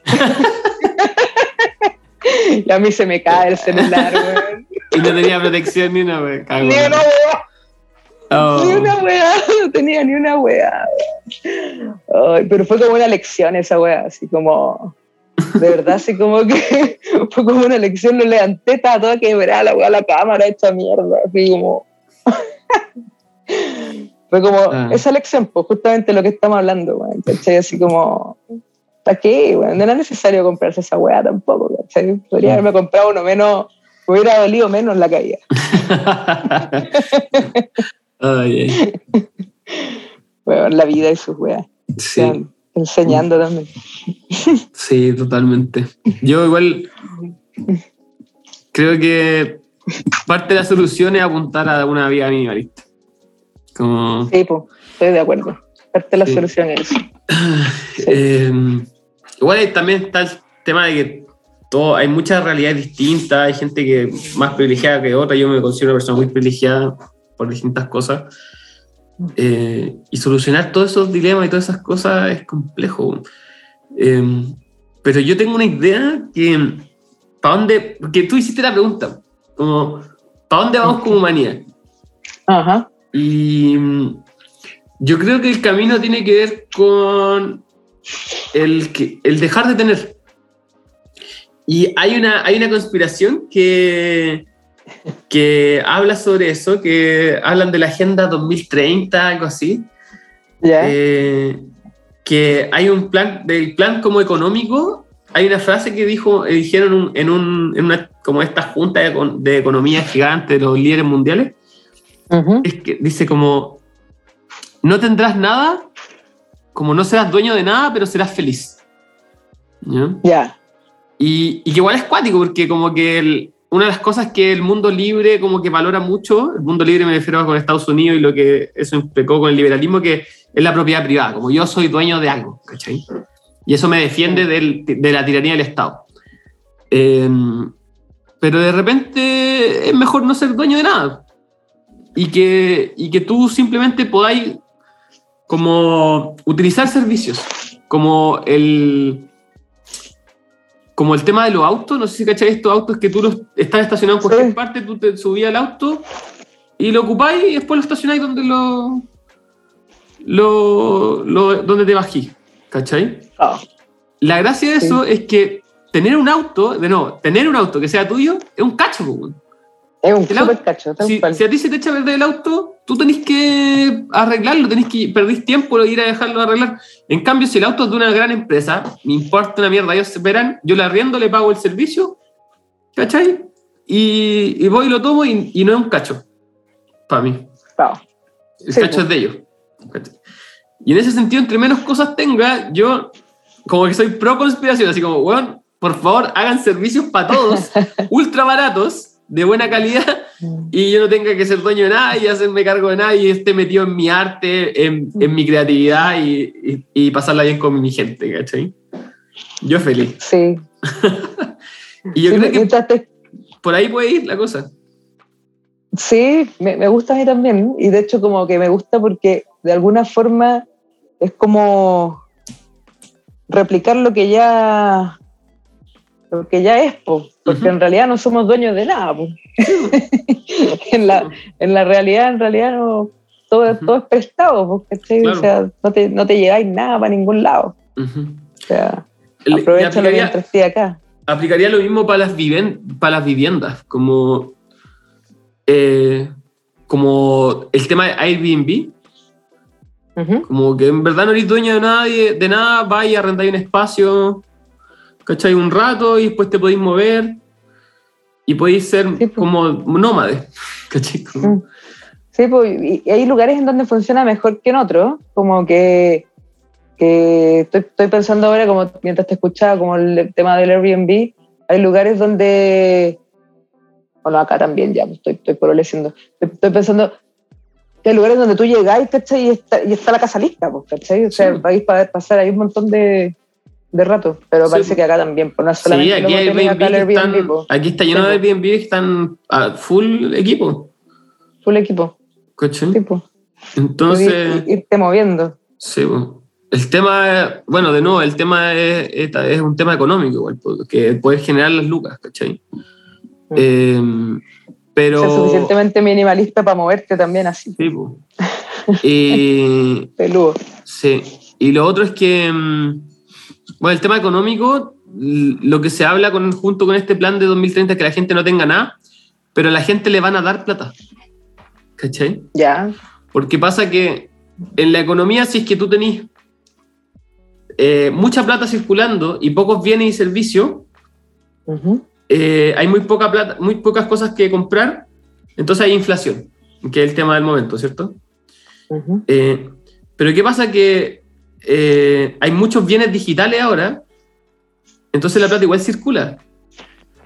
Y a mí se me cae el celular, weón. Y no tenía protección ni una weá. Ni una weá. Oh. Ni una weá. No tenía ni una weá. Oh, pero fue como una lección esa weá. Así como... De verdad, así como que fue como una lección, lo levanté, estaba toda quebrada, la weá, la cámara, esta mierda, así como... Fue como, esa lección, pues justamente lo que estamos hablando, weón, ¿cachai? Así como, ¿para qué, weón? No era necesario comprarse esa weá tampoco, ¿cachai? Podría haberme comprado uno menos, hubiera dolido menos la caída. Oye. Weón, la vida y sus weas. Sí. O sea, enseñando también. Sí, totalmente. Yo igual creo que parte de la solución es apuntar a una vida minimalista. Como... Sí, pues, estoy de acuerdo. Parte de la solución es eso. Sí. Igual también está el tema de que todo, hay muchas realidades distintas, hay gente que más privilegiada que otra, yo me considero una persona muy privilegiada por distintas cosas. Y solucionar todos esos dilemas y todas esas cosas es complejo, pero yo tengo una idea que para dónde, porque tú hiciste la pregunta como para dónde vamos como humanidad. Ajá. Y yo creo que el camino tiene que ver con el dejar de tener, y hay una conspiración que habla sobre eso, que hablan de la Agenda 2030, algo así. Yeah. Que hay un plan, del plan como económico, hay una frase que dijeron en una como esta junta de economía gigante de los líderes mundiales. Uh-huh. Es que dice como, no tendrás nada, como no serás dueño de nada, pero serás feliz. ¿Ya? Yeah. Y que igual es cuático, porque como que una de las cosas que el mundo libre como que valora mucho, el mundo libre me refiero a con Estados Unidos y lo que eso implicó con el liberalismo, que es la propiedad privada, como yo soy dueño de algo, ¿cachai? Y eso me defiende de la tiranía del Estado. Pero de repente es mejor no ser dueño de nada. Y que tú simplemente podáis como utilizar servicios, como el tema de los autos, no sé si cacháis estos autos que tú los estás estacionado en cualquier parte, tú te subís al auto y lo ocupáis y después lo estacionáis donde donde te bajís, ¿cachai? Oh. La gracia de eso es que tener un auto que sea tuyo es un cacho, güey. Es un super cacho. Si a ti se te echa a perder el auto, tú tenés que arreglarlo, perdís tiempo ir a dejarlo arreglar. En cambio, si el auto es de una gran empresa, me importa una mierda, ellos se verán, yo la arriendo, le pago el servicio, ¿cachai? Y voy y lo tomo y no es un cacho, para mí. Wow. El cacho es de ellos. ¿Cachai? Y en ese sentido, entre menos cosas tenga, yo como que soy pro conspiración, así como, bueno, por favor, hagan servicios para todos, ultra baratos, de buena calidad, y yo no tenga que ser dueño de nada y hacerme cargo de nada y esté metido en mi arte, en mi creatividad y pasarla bien con mi gente, ¿cachai? Yo feliz. Sí. Y yo creo que por ahí puede ir la cosa. Sí, me gusta a mí también, y de hecho como que me gusta porque de alguna forma es como replicar lo que ya es, po, porque en realidad no somos dueños de nada. en la realidad no, todo es prestado, po, ¿cachai? Claro. O sea, no te lleváis nada para ningún lado. Uh-huh. O sea, aprovecha lo que esté acá. Aplicaría lo mismo para las viviendas, como el tema de Airbnb. Uh-huh. Como que en verdad no eres dueño de nadie, de nada, vais a arrendar un espacio, ¿cachai? Un rato y después te podéis mover y podéis ser como nómades, ¿cachai? Sí, pues, y hay lugares en donde funciona mejor que en otros, como que estoy pensando ahora, como mientras te escuchaba, como el tema del Airbnb, hay lugares donde, bueno, acá también ya, estoy poroleando, estoy pensando que hay lugares donde tú llegás, ¿cachai? Y está la casa lista, ¿cachai? O sea, vais para pasar, hay un montón de rato, pero parece que acá también, por no solamente sí, aquí hay Airbnb, aquí está lleno de Airbnb que están a full equipo, ¿cachai? Tipo. Entonces irte moviendo. Sí, po. El tema, bueno, de nuevo, el tema es un tema económico igual, porque puedes generar las lucas, ¿cachai? Mm. Pero o sea, suficientemente minimalista para moverte también así. Sí, po. Peludo. Sí, y lo otro es que Bueno, el tema económico, lo que se habla junto con este plan de 2030 es que la gente no tenga nada, pero a la gente le van a dar plata. ¿Cachai? Ya. Porque pasa que en la economía, si es que tú tenés mucha plata circulando y pocos bienes y servicios, uh-huh. Hay muy poca plata, muy pocas cosas que comprar, entonces hay inflación, que es el tema del momento, ¿cierto? Uh-huh. Pero ¿qué pasa? Que hay muchos bienes digitales ahora, entonces la plata igual circula.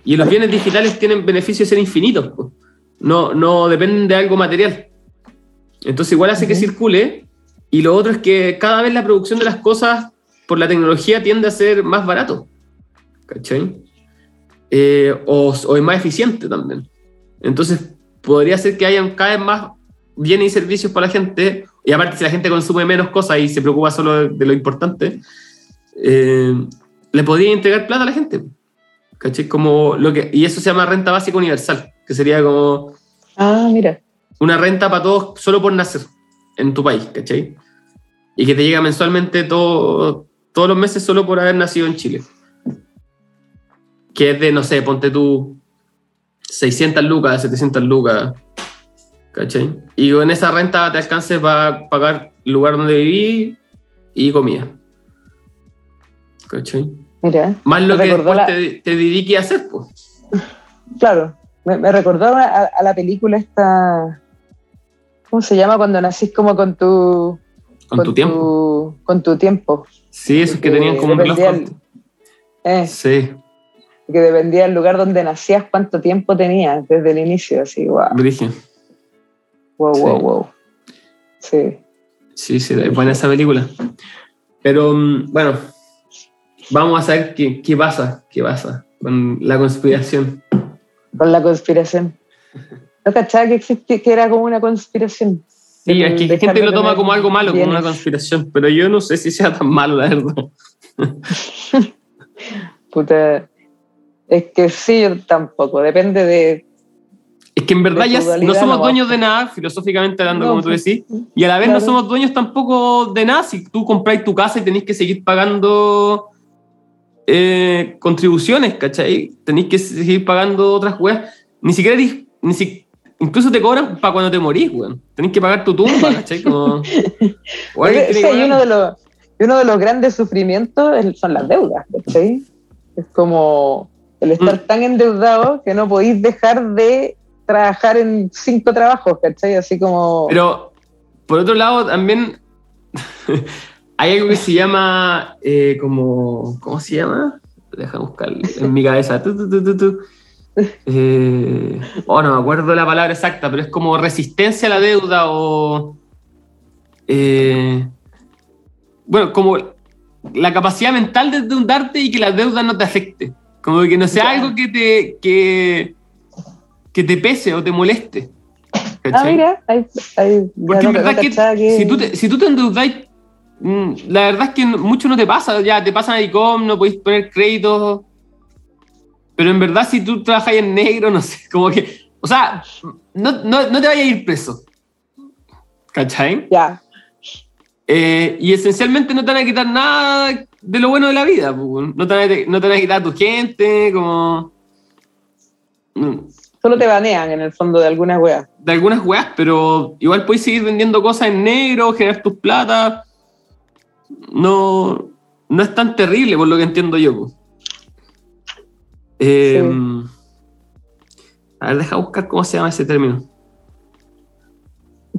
Y los bienes digitales tienen beneficios de ser infinitos, no dependen de algo material. Entonces igual hace uh-huh. que circule, y lo otro es que cada vez la producción de las cosas por la tecnología tiende a ser más barato, ¿cachai? O es más eficiente también. Entonces podría ser que hayan cada vez más bienes y servicios para la gente, y aparte si la gente consume menos cosas y se preocupa solo de lo importante, le podría entregar plata a la gente, ¿cachai? Como y eso se llama renta básica universal, que sería como mira, una renta para todos solo por nacer en tu país, ¿cachai? Y que te llega mensualmente todos los meses solo por haber nacido en Chile, que es de, no sé, ponte tú 600 lucas, 700 lucas, ¿cachai? Y con esa renta te alcances para pagar el lugar donde viví y comida, ¿cachai? Mira, más lo que después te dediques a hacer, pues. Claro, me recordó a la película esta, ¿cómo se llama? Cuando nacís como con tu... Con tu tiempo. Sí, esos que tenían como un reloj corto. Sí. Que dependía del lugar donde nacías, cuánto tiempo tenías desde el inicio, así, wow. Virgen. Wow, sí. Wow. Sí. Sí, es buena esa película. Pero, bueno, vamos a saber qué pasa con la conspiración. Con la conspiración. ¿No cachaba que existía, que era como una conspiración? Sí, es que hay gente que lo toma como algo malo, como una conspiración, pero yo no sé si sea tan malo, la verdad. Puta, es que sí, yo tampoco, depende de... Es que en verdad ya no somos dueños de nada, filosóficamente hablando, como tú decís, y a la vez claro. No somos dueños tampoco de nada, si tú compráis tu casa y tenés que seguir pagando contribuciones, ¿cachai? Tenés que seguir pagando otras cosas, ni siquiera incluso te cobran para cuando te morís, weón. Tenés que pagar tu tumba, ¿cachai? Como... uno de los grandes sufrimientos son las deudas, ¿cachai? Es como el estar tan endeudado que no podís dejar de trabajar en 5 trabajos, ¿cachai? Así como... Pero, por otro lado, también hay algo que se llama ¿cómo se llama? Deja buscar en mi cabeza. No me acuerdo la palabra exacta, pero es como resistencia a la deuda o como la capacidad mental de endeudarte y que la deuda no te afecte, como que no sea algo que te pese o te moleste, ¿cachai? Mira, porque en verdad que si tú te endeudas, la verdad es que mucho no te pasa, ya te pasan ICOM, no podés poner créditos. Pero en verdad, si tú trabajas en negro, no sé, como que... O sea, no te vayas a ir preso, ¿cachai? Ya. Yeah. Y esencialmente no te van a quitar nada de lo bueno de la vida, no te van a quitar a tu gente, como... Solo te banean, en el fondo, de algunas weas. De algunas weas, pero igual puedes seguir vendiendo cosas en negro, generar tus plata. No es tan terrible, por lo que entiendo yo, pues. Sí. A ver, deja buscar cómo se llama ese término.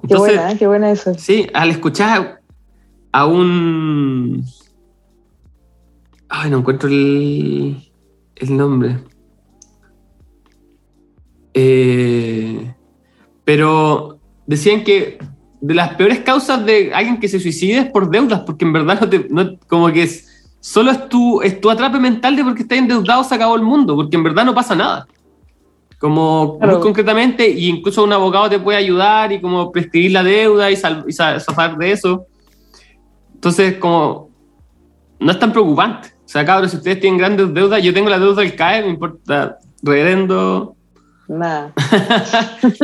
Entonces, qué buena eso. Sí, al escuchar a un... Ay, no encuentro el nombre. Pero decían que de las peores causas de alguien que se suicida es por deudas, porque en verdad como que es... Solo es tu atrape mental de porque estás endeudado, se acabó el mundo, porque en verdad no pasa nada. Como claro. Muy concretamente, y incluso un abogado te puede ayudar y como prescribir la deuda y zafar de eso. Entonces, como no es tan preocupante. O sea, cabros, si ustedes tienen grandes deudas, yo tengo la deuda del CAE, me importa reverendo. Nada.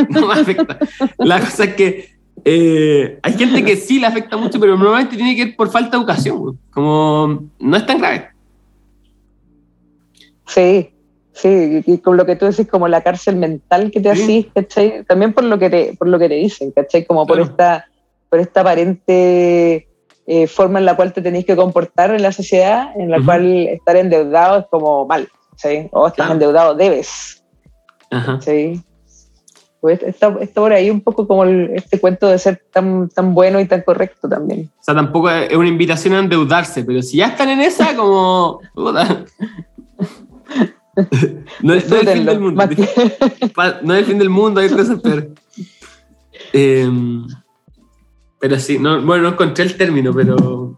No me afecta. La cosa es que Hay gente que sí le afecta mucho, pero normalmente tiene que ir por falta de educación, como no es tan grave. Sí, sí, y con lo que tú decís, como la cárcel mental que te hacís, ¿cachai? También por lo que te dicen, ¿cachai? Como claro, por esta aparente forma en la cual te tenés que comportar en la sociedad, en la cual estar endeudado es como mal, ¿sí? O estás endeudado, debes. Ajá. ¿Sí? Pues está por ahí un poco como este cuento de ser tan, tan bueno y tan correcto también. O sea, tampoco es una invitación a endeudarse, pero si ya están en esa, como... No es el fin del mundo. No es el fin del mundo, hay cosas peores. Pero sí, no encontré el término, pero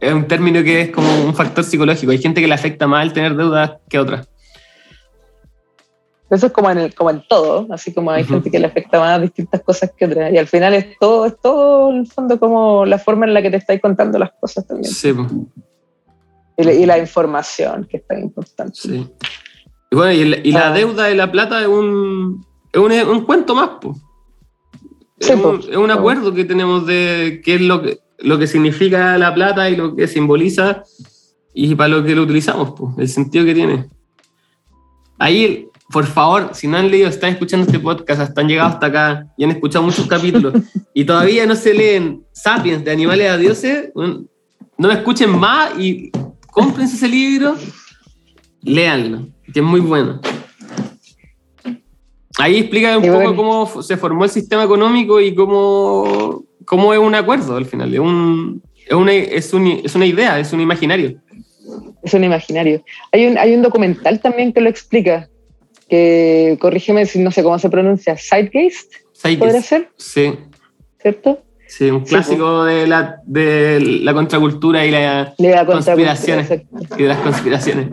es un término que es como un factor psicológico. Hay gente que le afecta más el tener deudas que otras. Eso es como en todo, así como hay gente que le afecta más distintas cosas que otras. Y al final es todo en el fondo como la forma en la que te estáis contando las cosas también. Sí, pues. Y la información, que es tan importante. Sí. Y bueno, la deuda de la plata es un cuento más, pues. Sí, es un acuerdo que tenemos de qué es lo que significa la plata y lo que simboliza y para lo que lo utilizamos, pues, el sentido que tiene. Ahí, por favor, si no han leído, están escuchando este podcast, están llegados hasta acá y han escuchado muchos capítulos y todavía no se leen Sapiens, de animales a dioses, no me escuchen más y cómprense ese libro, léanlo, que es muy bueno. Ahí explica un poco cómo se formó el sistema económico y cómo es un acuerdo al final. Es una idea, es un imaginario. Es un imaginario. Hay un documental también que lo explica, que, corrígeme si no sé cómo se pronuncia, Zeitgeist, ¿podría ser? Sí. ¿Cierto? Sí, un clásico de la contracultura y las conspiraciones. Y de las conspiraciones.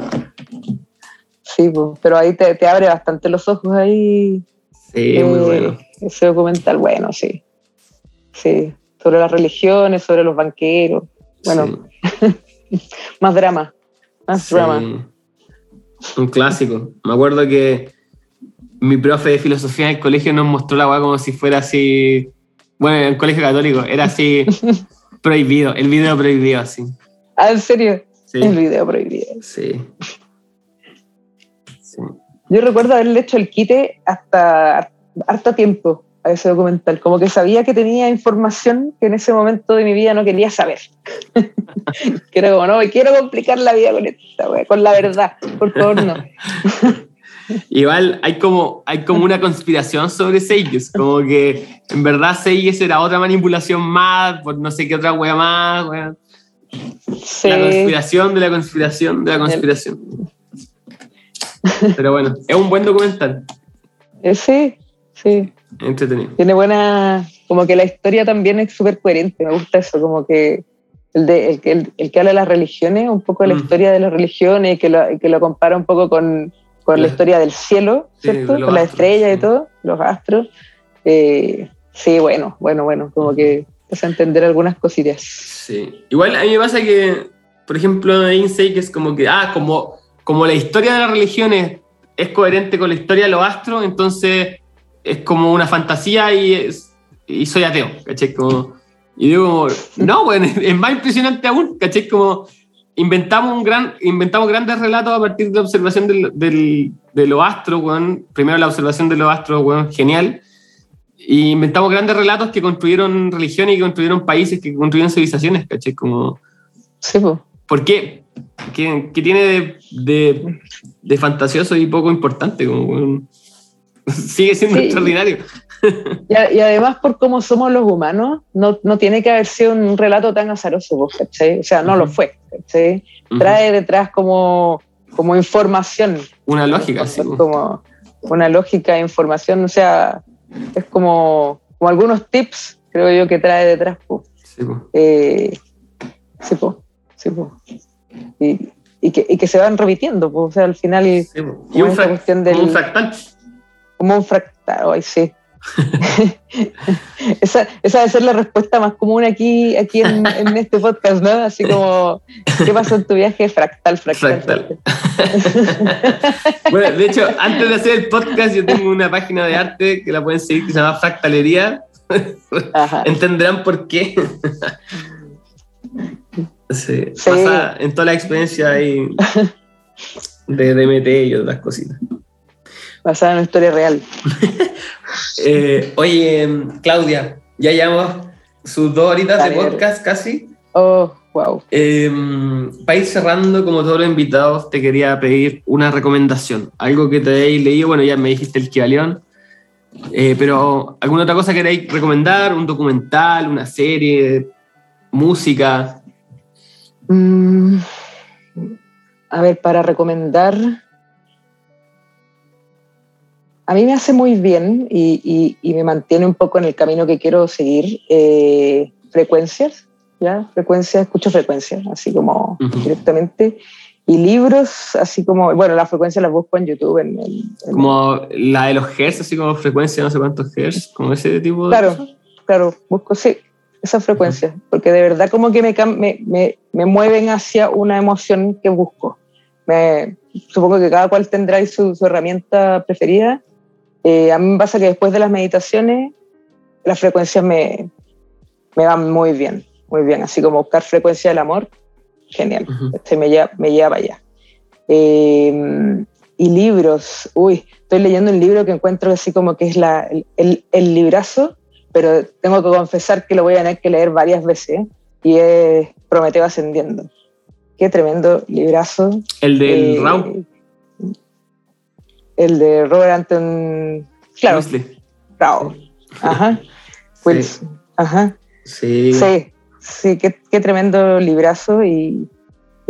Sí, pues, pero ahí te abre bastante los ojos ahí. Sí, muy bueno. Ese documental, bueno, sí. Sí, sobre las religiones, sobre los banqueros. Bueno, sí. Más drama, más drama. Un clásico. Me acuerdo que mi profe de filosofía en el colegio nos mostró la hueá como si fuera así... Bueno, en el colegio católico era así prohibido, el video prohibido así. Ah, ¿en serio? Sí. El video prohibido. Sí. Sí. Yo recuerdo haberle hecho el quite hasta harto tiempo a ese documental, como que sabía que tenía información que en ese momento de mi vida no quería saber. Que era como, no me quiero complicar la vida con esta wea, con la verdad, por favor no. Igual hay como una conspiración sobre Sages, como que en verdad Sages era otra manipulación más, por no sé qué otra wea más, wea. Sí. La conspiración de la conspiración de la conspiración. Pero bueno, es un buen documental. Sí, sí. Entretenido. Tiene buena... Como que la historia también es súper coherente, me gusta eso, como que el que habla de las religiones, un poco de la historia de las religiones, que lo compara un poco con la historia del cielo, ¿cierto? Con las estrellas y todo, los astros. Sí, bueno, como que vas a entender algunas cositas. Sí. Igual a mí me pasa que, por ejemplo, Insight es como que, como la historia de las religiones es coherente con la historia de los astros, entonces es como una fantasía y soy ateo, ¿cachai? Como, y digo como, no, bueno, es más impresionante aún, ¿cachai? Como inventamos grandes relatos a partir de la observación de los astros, bueno, primero la observación de los astros, bueno, genial, y inventamos grandes relatos que construyeron religiones, que construyeron países, que construyeron civilizaciones, ¿cachai? Como, sí, pues. ¿Por qué? Que tiene de fantasioso y poco importante, como sigue siendo extraordinario. Y además por cómo somos los humanos, no tiene que haber sido un relato tan azaroso, ¿cachai? O sea, no lo fue, ¿cachai? Trae detrás como información. Una lógica, ¿no? Sí. Como una lógica de información, o sea, es como algunos tips, creo yo, que trae detrás. Sí, po. Y que se van repitiendo, pues, o sea, al final y un fractal, ay, sí. esa debe ser la respuesta más común aquí en este podcast, ¿no? Así como, ¿qué pasó en tu viaje? Fractal. Bueno, de hecho, antes de hacer el podcast yo tengo una página de arte que la pueden seguir que se llama Fractalería Ajá. Entenderán por qué. Sí, sí. Pasa en toda la experiencia ahí de DMT y otras cositas. Basada en una historia real. Oye, Claudia, ya llevamos sus 2 horitas de podcast casi. Oh, wow. Para ir cerrando, como todos los invitados, te quería pedir una recomendación. Algo que te hayáis leído, bueno, ya me dijiste el Kybalion, pero ¿alguna otra cosa que queráis recomendar? ¿Un documental, una serie, música? A ver, para recomendar... A mí me hace muy bien y me mantiene un poco en el camino que quiero seguir. Frecuencias, ¿ya? Frecuencias, escucho frecuencias, así como directamente. Y libros, así como... Bueno, las frecuencias las busco en YouTube. Como la de los hertz, así como frecuencia, no sé cuántos hertz, como ese tipo de... Claro, busco, sí, esas frecuencias. Porque de verdad como que me mueven hacia una emoción que busco. Supongo que cada cual tendrá su herramienta preferida. A mí me pasa que después de las meditaciones las frecuencias me van muy bien, así como buscar frecuencia del amor, genial. Me lleva para allá. Y libros, estoy leyendo un libro que encuentro así como que es el librazo, pero tengo que confesar que lo voy a tener que leer varias veces, y es Prometeo Ascendiendo. Qué tremendo librazo. ¿El del Rao? El de Robert Anton... Claro. Rao. Ajá. Pues, sí. Ajá. Sí. Sí, qué tremendo librazo. Y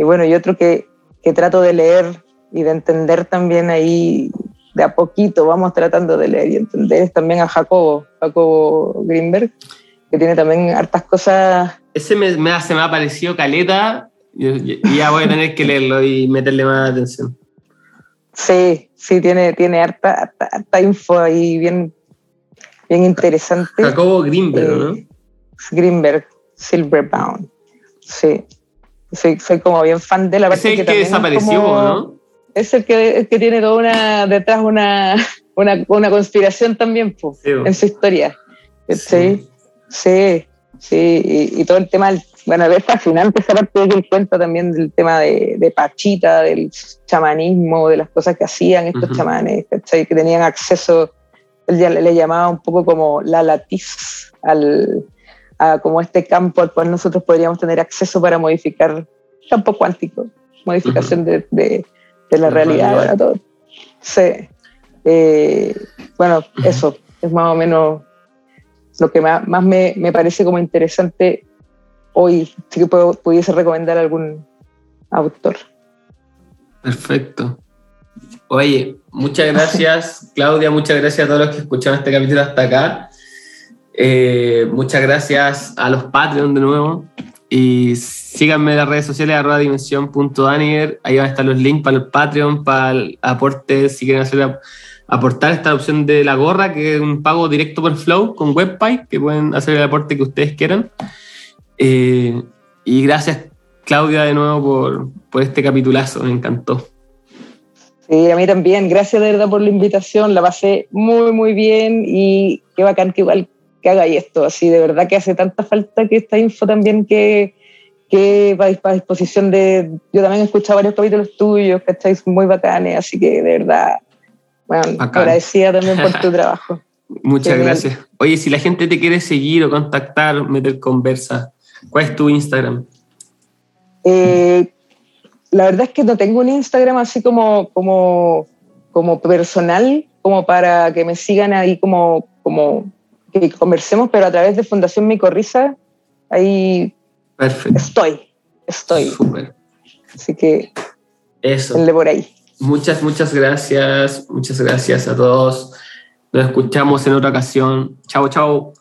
bueno, y otro que trato de leer y de entender también ahí, de a poquito vamos tratando de leer y entender, es también a Jacobo Grinberg, que tiene también hartas cosas. Ese se me ha parecido caleta... Ya voy a tener que leerlo y meterle más atención. Sí, tiene harta info ahí, bien interesante. Jacobo Grinberg, ¿no? Grinberg, Silverbound. Sí. Soy como bien fan de la parte que también desapareció, es como, ¿no? Es el que tiene toda detrás una conspiración también, pues, sí, en su historia. Sí. Y todo el tema del... Bueno, es fascinante esa parte de que él cuenta también del tema de Pachita, del chamanismo, de las cosas que hacían estos chamanes, ¿cachai? Que tenían acceso, él ya le llamaba un poco como la latiz, a como este campo al cual nosotros podríamos tener acceso para modificar, campo cuántico, modificación de la realidad. Bueno, todo. Sí. Bueno, eso es más o menos lo que más me parece como interesante hoy, sí que pudiese recomendar algún autor. Perfecto. Oye, muchas gracias, Claudia, muchas gracias a todos los que escucharon este capítulo hasta acá. Muchas gracias a los Patreon de nuevo. Y síganme en las redes sociales, @dimension.daniver. Ahí van a estar los links para el Patreon, para el aporte, si quieren aportar esta opción de la gorra, que es un pago directo por Flow con WebPay, que pueden hacer el aporte que ustedes quieran. Y gracias, Claudia, de nuevo por este capitulazo, me encantó. Sí, a mí también, gracias de verdad por la invitación, la pasé muy bien, y qué bacán que igual que hagáis esto, así de verdad que hace tanta falta que esta info también que para disposición de... Yo también he escuchado varios capítulos tuyos, que estáis muy bacanes, así que de verdad, bueno, bacán. Agradecida también por tu trabajo. Muchas gracias. Oye, si la gente te quiere seguir o contactar, meter conversa, ¿cuál es tu Instagram? La verdad es que no tengo un Instagram así como personal, como para que me sigan ahí, como que conversemos, pero a través de Fundación Micorriza, ahí. Perfecto. Estoy. Súper. Así que eso. Denle por ahí. Muchas gracias. Muchas gracias a todos. Nos escuchamos en otra ocasión. Chao.